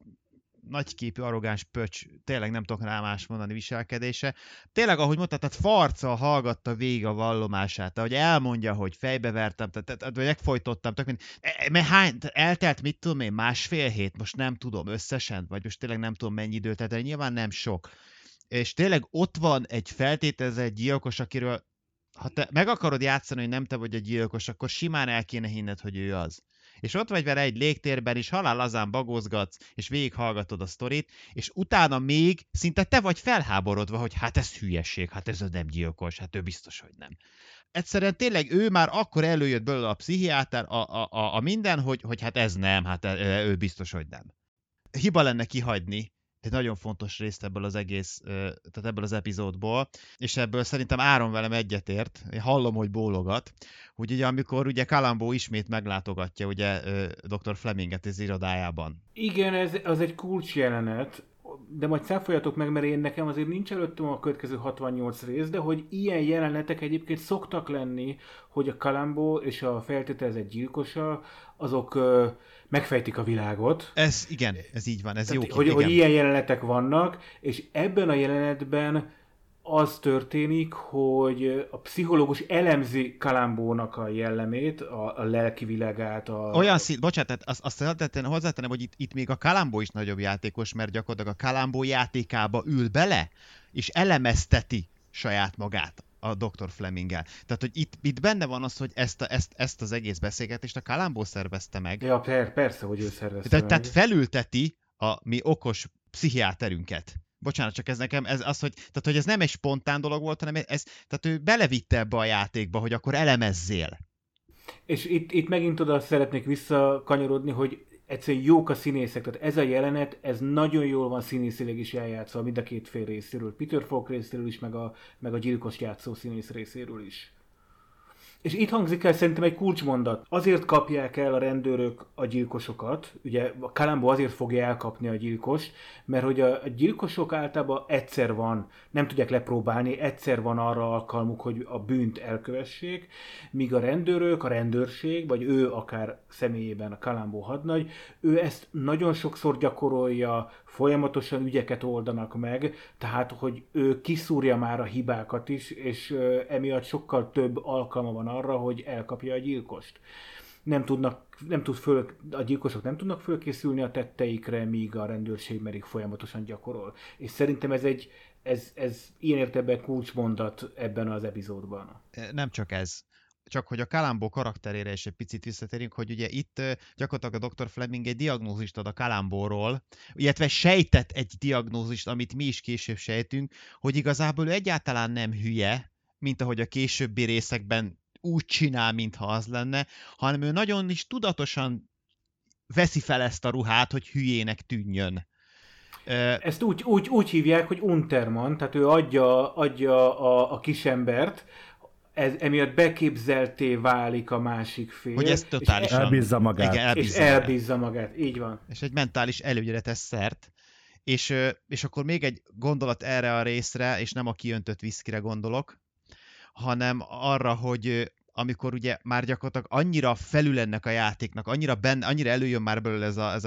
nagyképű, arrogáns pöcs, tényleg nem tudok rá más mondani, viselkedése. Tényleg, ahogy mondtad, tehát farccal hallgatta végig a vallomását, ahogy elmondja, hogy fejbevertem, vagy megfojtottam, tök mint, eltelt, mit tudom én, másfél hét, most nem tudom összesen, vagy most tényleg nem tudom mennyi időt, tehát nyilván nem sok. És tényleg ott van egy feltételezett gyilkos, akiről, ha te meg akarod játszani, hogy nem te vagy a gyilkos, akkor simán el kéne hinned, hogy ő az. És ott vagy vele egy légtérben, és halál lazán bagózgatsz, és végighallgatod a sztorit, és utána még szinte te vagy felháborodva, hogy hát ez hülyeség, hát ez nem gyilkos, hát ő biztos, hogy nem. Egyszerűen tényleg ő már akkor előjött belőle a pszichiáter, a minden, hogy hát ez nem, hát ő biztos, hogy nem. Hiba lenne kihagyni egy nagyon fontos részt ebből az egész, tehát ebből az epizódból, és ebből szerintem Áron velem egyetért, én hallom, hogy bólogat, hogy ugye amikor ugye Columbo ismét meglátogatja ugye Dr. Fleminget az irodájában. Igen, ez az egy kulcsjelenet, de majd száfoljatok meg, mert én nekem azért nincs előttem a következő 68 rész, de hogy ilyen jelenetek egyébként szoktak lenni, hogy a Columbo és a feltételezett gyilkosa, azok megfejtik a világot. Ez igen, ez így van, ez tehát, jó. Hogy ilyen jelenetek vannak, és ebben a jelenetben az történik, hogy a pszichológus elemzi Columbónak a jellemét, a lelki világát. Olyan szint, bocsánat, azt hozzátenem, hogy itt még a Columbo is nagyobb játékos, mert gyakorlatilag a Columbo játékába ül bele, és elemezteti saját magát a Dr. Fleminggel. Tehát, hogy itt benne van az, hogy ezt az egész beszélgetést a Columbo szervezte meg. Ja, persze, hogy ő szervezte meg. Tehát felülteti a mi okos pszichiáterünket. Bocsánat, csak ez nekem, ez az, hogy, tehát, hogy ez nem egy spontán dolog volt, hanem ez, tehát ő belevitte ebbe a játékba, hogy akkor elemezzél. És itt megint oda szeretnék visszakanyarodni, hogy egyszerűen jók a színészek, tehát ez a jelenet, ez nagyon jól van színészileg is eljátszva, mind a két fél részéről, Peter Falk részéről is, meg a gyilkos játszó színész részéről is. És itt hangzik el szerintem egy kulcsmondat. Azért kapják el a rendőrök a gyilkosokat, ugye a Columbo azért fogja elkapni a gyilkost, mert hogy a gyilkosok általában egyszer van, nem tudják lepróbálni, egyszer van arra alkalmuk, hogy a bűnt elkövessék, míg a rendőrök, a rendőrség, vagy ő akár személyében a Columbo hadnagy, ő ezt nagyon sokszor gyakorolja, folyamatosan ügyeket oldanak meg, tehát hogy ő kiszúrja már a hibákat is, és emiatt sokkal több alkalma van arra, hogy elkapja a gyilkost. A gyilkosok nem tudnak fölkészülni a tetteikre, míg a rendőrség merik folyamatosan gyakorol. És szerintem ez ilyen értelemben kulcsmondat ebben az epizódban. Nem csak ez. Csak hogy a Columbo karakterére is egy picit visszatérünk, hogy ugye itt gyakorlatilag a Dr. Fleming egy diagnózist ad a Columboról, illetve sejtett egy diagnózist, amit mi is később sejtünk, hogy igazából ő egyáltalán nem hülye, mint ahogy a későbbi részekben úgy csinál, mintha az lenne, hanem ő nagyon is tudatosan veszi fel ezt a ruhát, hogy hülyének tűnjön. Ezt úgy hívják, hogy Untermann, tehát ő adja a kisembert, emiatt beképzelté válik a másik fél. Hogy ez totálisan. Elbízza magát. Igen, elbízza magát. Így van. És egy mentális előnyre tesz szert. És akkor még egy gondolat erre a részre, és nem a kiöntött viszkire gondolok, hanem arra, hogy amikor ugye már gyakorlatilag annyira felül ennek a játéknak, annyira előjön már belőle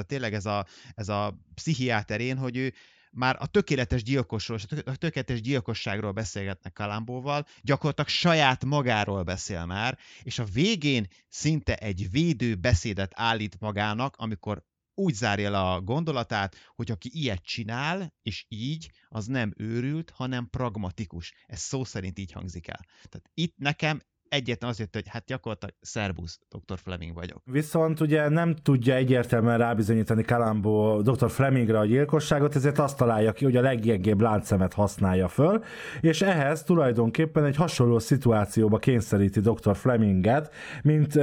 ez a pszichiáterén, hogy ő már a tökéletes gyilkosról, a tökéletes gyilkosságról beszélgetnek Columboval, gyakorlatilag saját magáról beszél már, és a végén szinte egy védő beszédet állít magának, amikor úgy zárja le a gondolatát, hogy aki ilyet csinál, és így, az nem őrült, hanem pragmatikus. Ez szó szerint így hangzik el. Tehát itt nekem egyetlen az jött, hogy hát gyakorlatilag szervusz, Dr. Fleming vagyok. Viszont ugye nem tudja egyértelműen rábizonyítani Columbo Dr. Flemingre a gyilkosságot, ezért azt találja ki, hogy a leggyengébb láncszemet használja föl, és ehhez tulajdonképpen egy hasonló szituációba kényszeríti Dr. Fleminget, mint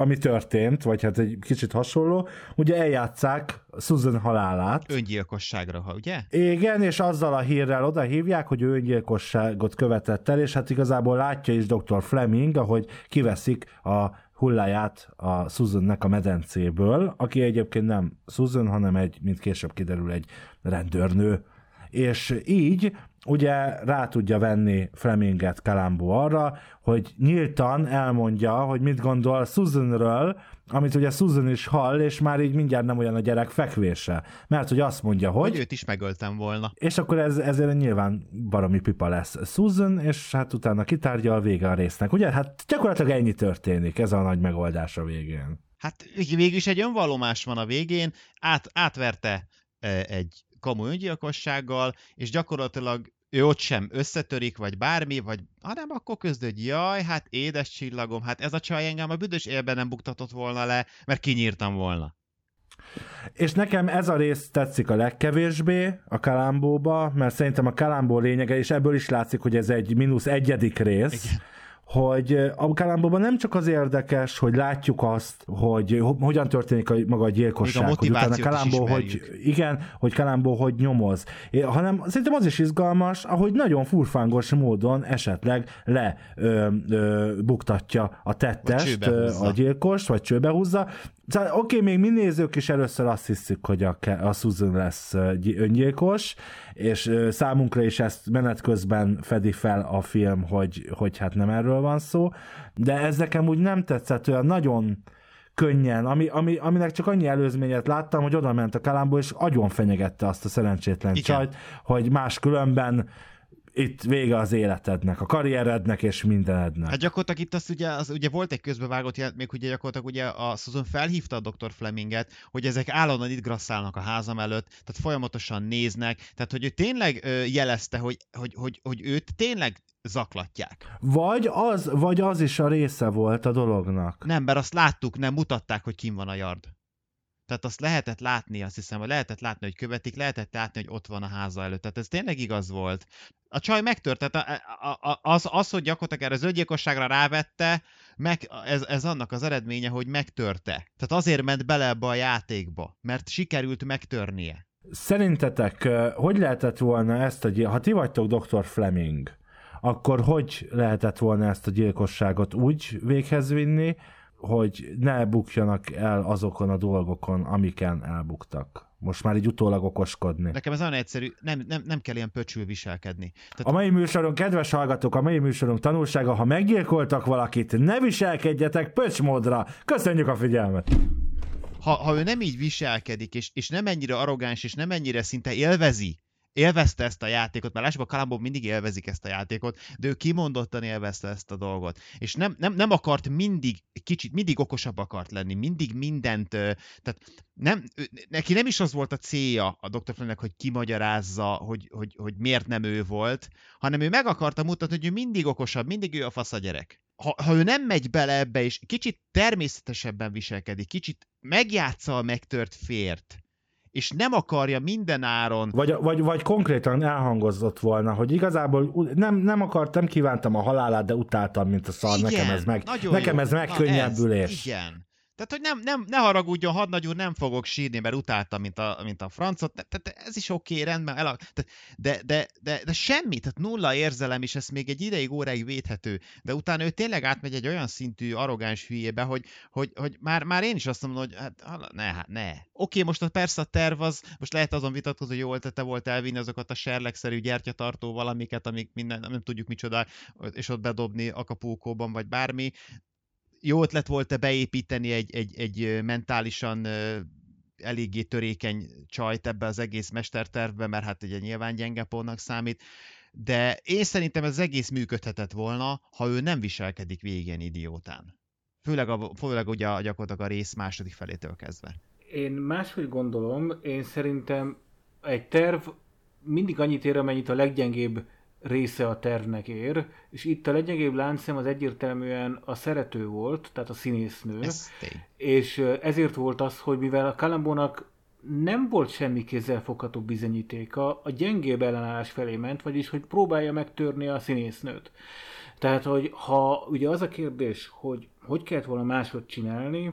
ami történt, vagy hát egy kicsit hasonló, ugye eljátszák Susan halálát. Öngyilkosságra, ugye? Igen, és azzal a hírrel oda hívják, hogy ő öngyilkosságot követett el, és hát igazából látja is Dr. Fleming, ahogy kiveszik a hulláját a Susannek a medencéből, aki egyébként nem Susan, hanem mint később kiderül, egy rendőrnő. És így ugye rá tudja venni Fleminget Columbo arra, hogy nyíltan elmondja, hogy mit gondol Susanről, amit ugye Susan is hall, és már így mindjárt nem olyan a gyerek fekvése. Mert hogy azt mondja, hogy... Őt is megöltem volna. És akkor ezért nyilván baromi pipa lesz Susan, és hát utána kitárgyal a vége a résznek. Ugye? Hát gyakorlatilag ennyi történik, ez a nagy megoldás a végén. Hát végülis egy önvallomás van a végén, átverte egy kamu öngyilkossággal, és gyakorlatilag ő ott sem összetörik, vagy bármi, vagy hanem akkor közlöd, jaj, hát édes csillagom, hát ez a csaj engem a büdös élben nem buktatott volna le, mert kinyírtam volna. És nekem ez a rész tetszik a legkevésbé a Columbóba, mert szerintem a Columbo lényege, és ebből is látszik, hogy ez egy -1. rész. Igen. Hogy a Columbóban nem csak az érdekes, hogy látjuk azt, hogy hogyan történik maga a gyilkosság. Még a motivációt is ismerjük. Hogy Columbo hogy nyomoz. Hanem szerintem az is izgalmas, ahogy nagyon furfángos módon esetleg lebuktatja a tettest, a gyilkost, vagy csőbe húzza. Szóval oké, még mi nézők is először azt hiszük, hogy a Susan lesz öngyilkos, és számunkra is ezt menet közben fedi fel a film, hogy hát nem erről van szó, de ez nekem úgy nem tetszett, olyan nagyon könnyen, aminek csak annyi előzményet láttam, hogy oda ment a Columbo, és agyon fenyegette azt a szerencsétlen csajt, hogy máskülönben itt vége az életednek, a karrierednek és mindenednek. Hát gyakorlatilag itt ugye volt egy közbevágott jelent, még ugye gyakorlatilag ugye a Susan felhívta a Dr. Fleminget, hogy ezek állandóan itt grasszálnak a házam előtt, tehát folyamatosan néznek, tehát hogy ő tényleg jelezte, hogy őt tényleg zaklatják. Vagy az is a része volt a dolognak. Nem, mert azt láttuk, nem mutatták, hogy kim van a yard. Tehát azt lehetett látni, azt hiszem, hogy lehetett látni, hogy követik, lehetett látni, hogy ott van a háza előtt. Tehát ez tényleg igaz volt. A csaj megtört, tehát az, hogy gyakorlatilag erre az öngyilkosságra rávette, ez annak az eredménye, hogy megtörte. Tehát azért ment bele ebbe a játékba, mert sikerült megtörnie. Szerintetek, hogy lehetett volna ha ti vagytok Dr. Fleming, akkor hogy lehetett volna ezt a gyilkosságot úgy véghez vinni, hogy ne bukjanak el azokon a dolgokon, amiken elbuktak? Most már így utólag okoskodni. Nekem ez nagyon egyszerű, nem kell ilyen pöcsül viselkedni. Tehát... A mai műsorunk, kedves hallgatók, a mai műsorunk tanulsága, ha meggyilkoltak valakit, ne viselkedjetek pöcsmódra! Köszönjük a figyelmet! Ha ő nem így viselkedik, és nem ennyire arrogáns, és nem ennyire szinte élvezte ezt a játékot, mert lássuk, a Columbo mindig élvezik ezt a játékot, de ő kimondottan élvezte ezt a dolgot. És nem akart mindig okosabb akart lenni, mindig mindent, tehát neki nem is az volt a célja a Dr. Flynnek, hogy kimagyarázza, hogy miért nem ő volt, hanem ő meg akarta mutatni, hogy ő mindig okosabb, mindig ő a fasz a gyerek. Ha ő nem megy bele ebbe, és kicsit természetesebben viselkedik, kicsit megjátsza a megtört fért, és nem akarja minden áron... Vagy konkrétan elhangozott volna, hogy igazából nem kívántam a halálát, de utáltam, mint a szar, igen, nekem ez könnyebbülés. Igen. Tehát, hogy ne haragudjon, hadnagy úr, nem fogok sírni, mert utáltam, mint a francot. Tehát ez is oké, rendben, de semmi, tehát nulla érzelem, és ez még egy óráig védhető. De utána ő tényleg átmegy egy olyan szintű arrogáns hülyébe, hogy már én is azt mondom, hogy hát, ne. Oké, most persze a terv az, most lehet azon vitatkozni, hogy jó ötlete volt elvinni azokat a serlegszerű gyertyatartó valamiket, amik minden, nem tudjuk micsoda, és ott bedobni Acapulcóban, vagy bármi. Jó ötlet volt-e beépíteni egy mentálisan eléggé törékeny csajt ebbe az egész mestertervbe, mert hát ugye nyilván gyenge pontnak számít, de én szerintem ez az egész működhetett volna, ha ő nem viselkedik végén idiótán. Főleg ugye gyakorlatilag a rész második felétől kezdve. Én máshogy gondolom, én szerintem egy terv mindig annyit ér, amennyit a leggyengébb része a tervnek ér, és itt a leggyengébb láncszem az egyértelműen a szerető volt, tehát a színésznő, és ezért volt az, hogy mivel a Columbónak nem volt semmi kézzelfogható bizonyítéka, a gyengébb ellenállás felé ment, vagyis hogy próbálja megtörni a színésznőt. Tehát, hogy ha ugye az a kérdés, hogy kellett volna máshogy csinálni,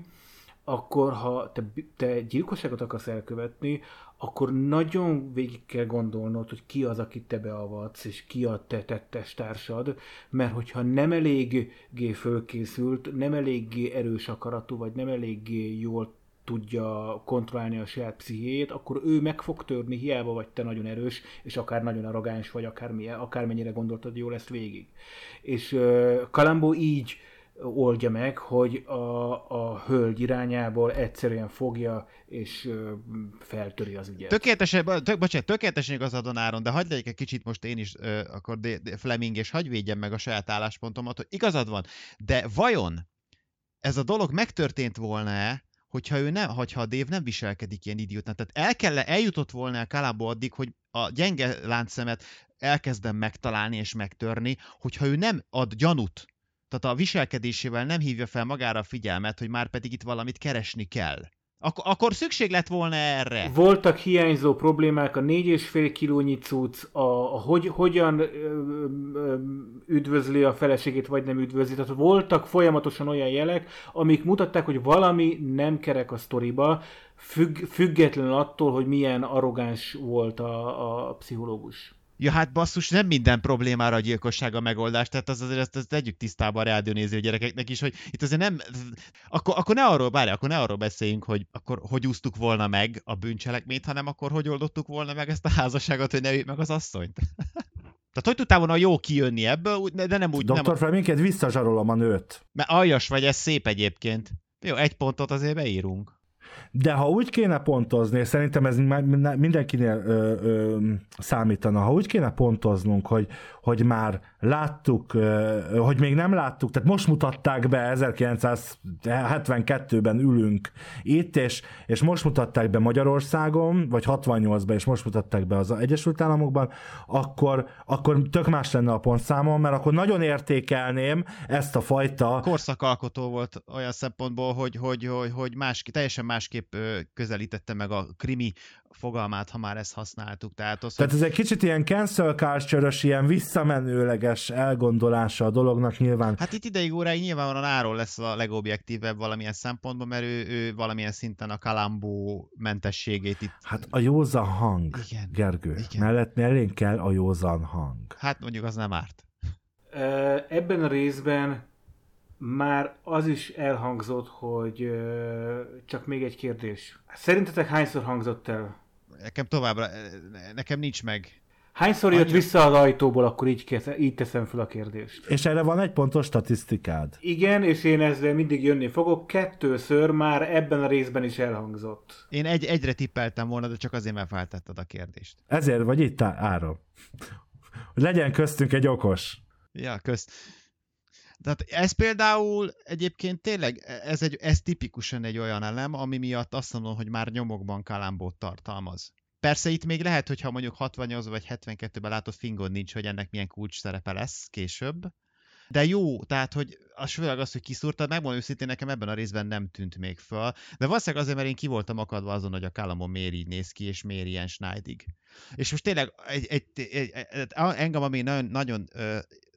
akkor ha te gyilkosságot akarsz elkövetni, akkor nagyon végig kell gondolnod, hogy ki az, akit te beavatsz, és ki a te tettestársad, mert hogyha nem eléggé fölkészült, nem eléggé erős akaratú, vagy nem eléggé jól tudja kontrollálni a saját pszichéjét, akkor ő meg fog törni, hiába vagy te nagyon erős, és akár nagyon arrogáns vagy, akármennyire gondoltad jól ezt végig. És Columbo így oldja meg, hogy a hölgy irányából egyszerűen fogja és feltöri az ügyet. Tökéletesen igazadon Áron, de hagyd legyek egy kicsit most én is akkor Fleming, és hagyd védjem meg a saját álláspontomat, hogy igazad van, de vajon ez a dolog megtörtént volna-e, hogyha a Dave nem viselkedik ilyen idiótán? Tehát eljutott volna a Columbo addig, hogy a gyenge láncszemet elkezdem megtalálni és megtörni, hogyha ő nem ad gyanút, tehát a viselkedésével nem hívja fel magára a figyelmet, hogy már pedig itt valamit keresni kell. Akkor szükség lett volna erre. Voltak hiányzó problémák, a 4,5 kilónyi cucc, hogyan üdvözli a feleségét, vagy nem üdvözli. Tehát voltak folyamatosan olyan jelek, amik mutatták, hogy valami nem kerek a sztoriba, függetlenül attól, hogy milyen arrogáns volt a pszichológus. Ja, hát basszus, nem minden problémára a gyilkosság a megoldás, tehát azt tegyük tisztában a rádiónéző gyerekeknek is, hogy itt azért nem... Akkor ne arról beszéljünk, hogy akkor hogy úsztuk volna meg a bűncselekményt, hanem akkor hogy oldottuk volna meg ezt a házasságot, hogy ne üljük meg az asszonyt. Tehát hogy tudtál volna jó kijönni ebből, de nem úgy... Dr. Flemingként visszazsarolom a nőt. Mert aljas vagy, ez szép egyébként. Jó, egy pontot azért beírunk. De ha úgy kéne pontozni, és szerintem ez mindenkinél számítana, ha úgy kéne pontoznunk, hogy már láttuk, hogy még nem láttuk, tehát most mutatták be, 1972-ben ülünk itt, és most mutatták be Magyarországon, vagy 68-ban, és most mutatták be az Egyesült Államokban, akkor tök más lenne a pontszámom, mert akkor nagyon értékelném ezt a fajta... Korszakalkotó volt olyan szempontból, hogy teljesen másképp közelítette meg a krimi fogalmát, ha már ezt használtuk. Tehát ez egy kicsit ilyen cancel culture-ös, ilyen visszamenőleges elgondolása a dolognak nyilván. Hát itt ideig óráig nyilvánvalóan Áron lesz a legobjektívebb valamilyen szempontból, mert ő valamilyen szinten a Columbo mentességét itt... Hát a józan hang, igen, Gergő. Igen. Mellett kell a józan hang. Hát mondjuk az nem árt. Ebben a részben már az is elhangzott, hogy csak még egy kérdés. Szerintetek hányszor hangzott el? Nekem továbbra, nekem nincs meg. Hányszor jött vissza az ajtóból, akkor így teszem fel a kérdést. És erre van egy pontos statisztikád. Igen, és én ezzel mindig jönni fogok. 2-ször már ebben a részben is elhangzott. Én egyre tippeltem volna, de csak azért, mert feltetted a kérdést. Ezért vagy itt, Áron. Legyen köztünk egy okos. Ja, kösz. Tehát ez például egyébként tényleg, ez tipikusan egy olyan elem, ami miatt azt mondom, hogy már nyomokban Kalambót tartalmaz. Persze itt még lehet, hogyha mondjuk 68 vagy 72-ben látott fingon nincs, hogy ennek milyen kulcs szerepe lesz később. De jó, tehát, hogy az főleg az, hogy kiszúrtad, megmondom őszintén, nekem ebben a részben nem tűnt még föl. De valószínűleg azért, mert én ki voltam akadva azon, hogy a Columbo miért így néz ki, és miért ilyen Schneidig. És most tényleg engem, ami nagyon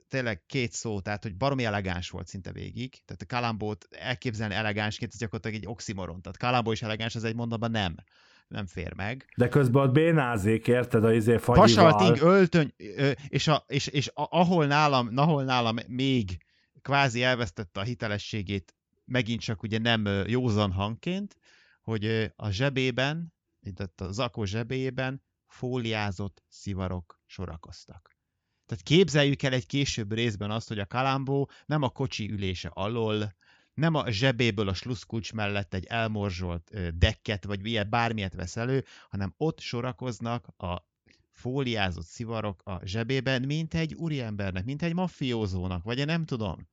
tényleg két szó, tehát, hogy baromi elegáns volt szinte végig. Tehát a Columbót elképzelni elegánsként, ez gyakorlatilag egy oxymoron. Tehát Columbo is elegáns, az egy mondatban nem fér meg. De közben ott bénázik, érted, a fagyival. Vasalting, öltöny, ahol nálam még kvázi elvesztette a hitelességét, megint csak ugye nem józan hangként, hogy a zsebében, tehát a zakó zsebében fóliázott szivarok sorakoztak. Tehát képzeljük el egy később részben azt, hogy a Columbo nem a kocsi ülése alól, nem a zsebéből a sluszkulcs mellett egy elmorzsolt dekket, vagy ilyet, bármilyet vesz elő, hanem ott sorakoznak a fóliázott szivarok a zsebében, mint egy úriembernek, mint egy maffiózónak, vagy én nem tudom.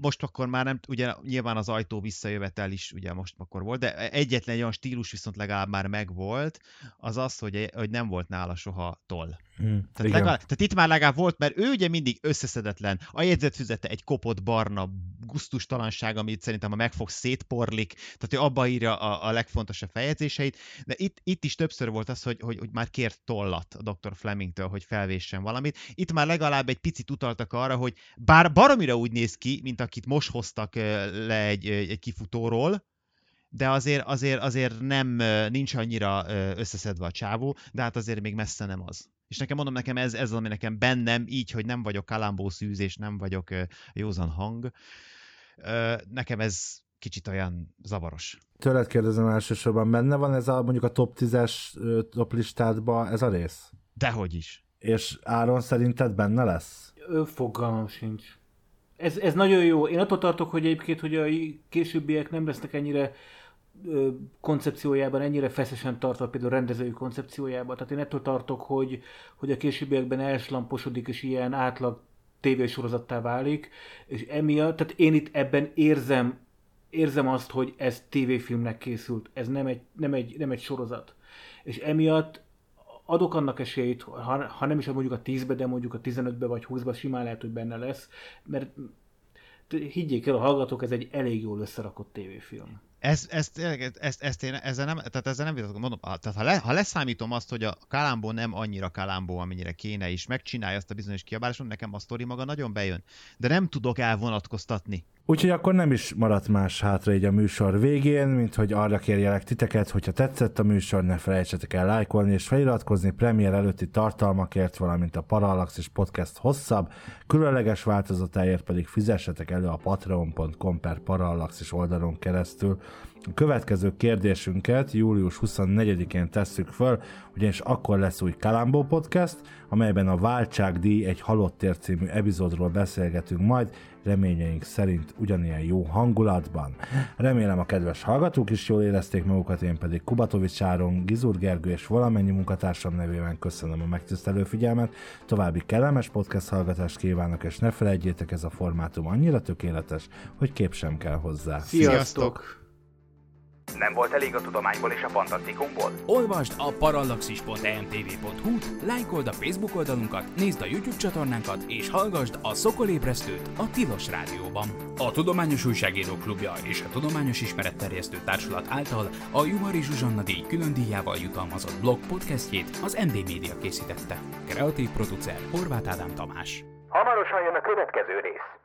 Most akkor már nem, ugye nyilván az ajtó visszajövetel is ugye most akkor volt, de egyetlen olyan stílus viszont legalább már megvolt, az az, hogy nem volt nála soha toll. Tehát itt már legalább volt, mert ő ugye mindig összeszedetlen, a jegyzetfüzete egy kopott barna gusztustalanság, amit szerintem a megfog szétporlik, tehát ő abba írja a legfontosabb feljegyzéseit, de itt is többször volt az, hogy már kért tollat a Dr. Flemingtől, hogy felvéssen valamit. Itt már legalább egy picit utaltak arra, hogy bár baromira úgy néz ki, mint akit most hoztak le egy kifutóról, de azért nem, nincs annyira összeszedve a csávó, de hát azért még messze nem az. És nekem ez ami nekem bennem így, hogy nem vagyok Columbo szűz, és nem vagyok józan hang. Nekem ez kicsit olyan zavaros. Tőled kérdezem elsősorban, benne van ez a, mondjuk a top 10-es top listádba ez a rész? Dehogy is. És Áron, szerinted benne lesz? Fogalmam sincs. Ez nagyon jó. Én attól tartok, hogy egyébként, hogy a későbbiek nem lesznek ennyire koncepciójában, ennyire feszesen tartva például rendezői koncepciójában. Tehát én ettől tartok, hogy a későbbiekben elszlamposodik és ilyen átlag tévésorozattá válik, és emiatt, tehát én itt ebben érzem azt, hogy ez tévéfilmnek készült, ez nem egy sorozat. És emiatt adok annak esélyt, ha nem is mondjuk a 10-be, de mondjuk a 15-be vagy 20-ba simán lehet, hogy benne lesz, mert higgyék el a hallgatók, ez egy elég jól összerakott tévéfilm. Ezzel nem vitatkozom, mondom, tehát ha leszámítom azt, hogy a Columbo nem annyira Columbo, amennyire kéne is, megcsinálja azt a bizonyos kiabáláson, nekem a sztori maga nagyon bejön, de nem tudok elvonatkoztatni. Úgyhogy akkor nem is maradt más hátra így a műsor végén, mint hogy arra kérjelek titeket, hogyha tetszett a műsor, ne felejtsetek el lájkolni és feliratkozni premier előtti tartalmakért, valamint a Parallaxis Podcast hosszabb, különleges változatáért pedig fizessetek elő a patreon.com/Parallaxis oldalon keresztül. A következő kérdésünket július 24-én tesszük föl, ugyanis akkor lesz új Columbo Podcast, amelyben a Váltságdíj egy halottért című epizódról beszélgetünk majd, reményeink szerint ugyanilyen jó hangulatban. Remélem a kedves hallgatók is jól érezték magukat, én pedig Kubatovics Áron, Gizur Gergő és valamennyi munkatársam nevében köszönöm a megtisztelő figyelmet, további kellemes podcast hallgatást kívánok, és ne felejtjétek, ez a formátum annyira tökéletes, hogy kép sem kell hozzá. Sziasztok! Nem volt elég a tudományból és a fantasztikumból? Olvasd a parallaxis.emtv.hu-t, lájkold a Facebook oldalunkat, nézd a YouTube csatornánkat, és hallgasd a Szokolébresztőt a Tilos Rádióban. A Tudományos Újságíró Klubja és a Tudományos Ismeretterjesztő Társulat által a Juhari Zsuzsanna díj külön díjával jutalmazott blog podcastjét az MD Media készítette. Kreatív producer Horváth Ádám Tamás. Hamarosan jön a következő rész.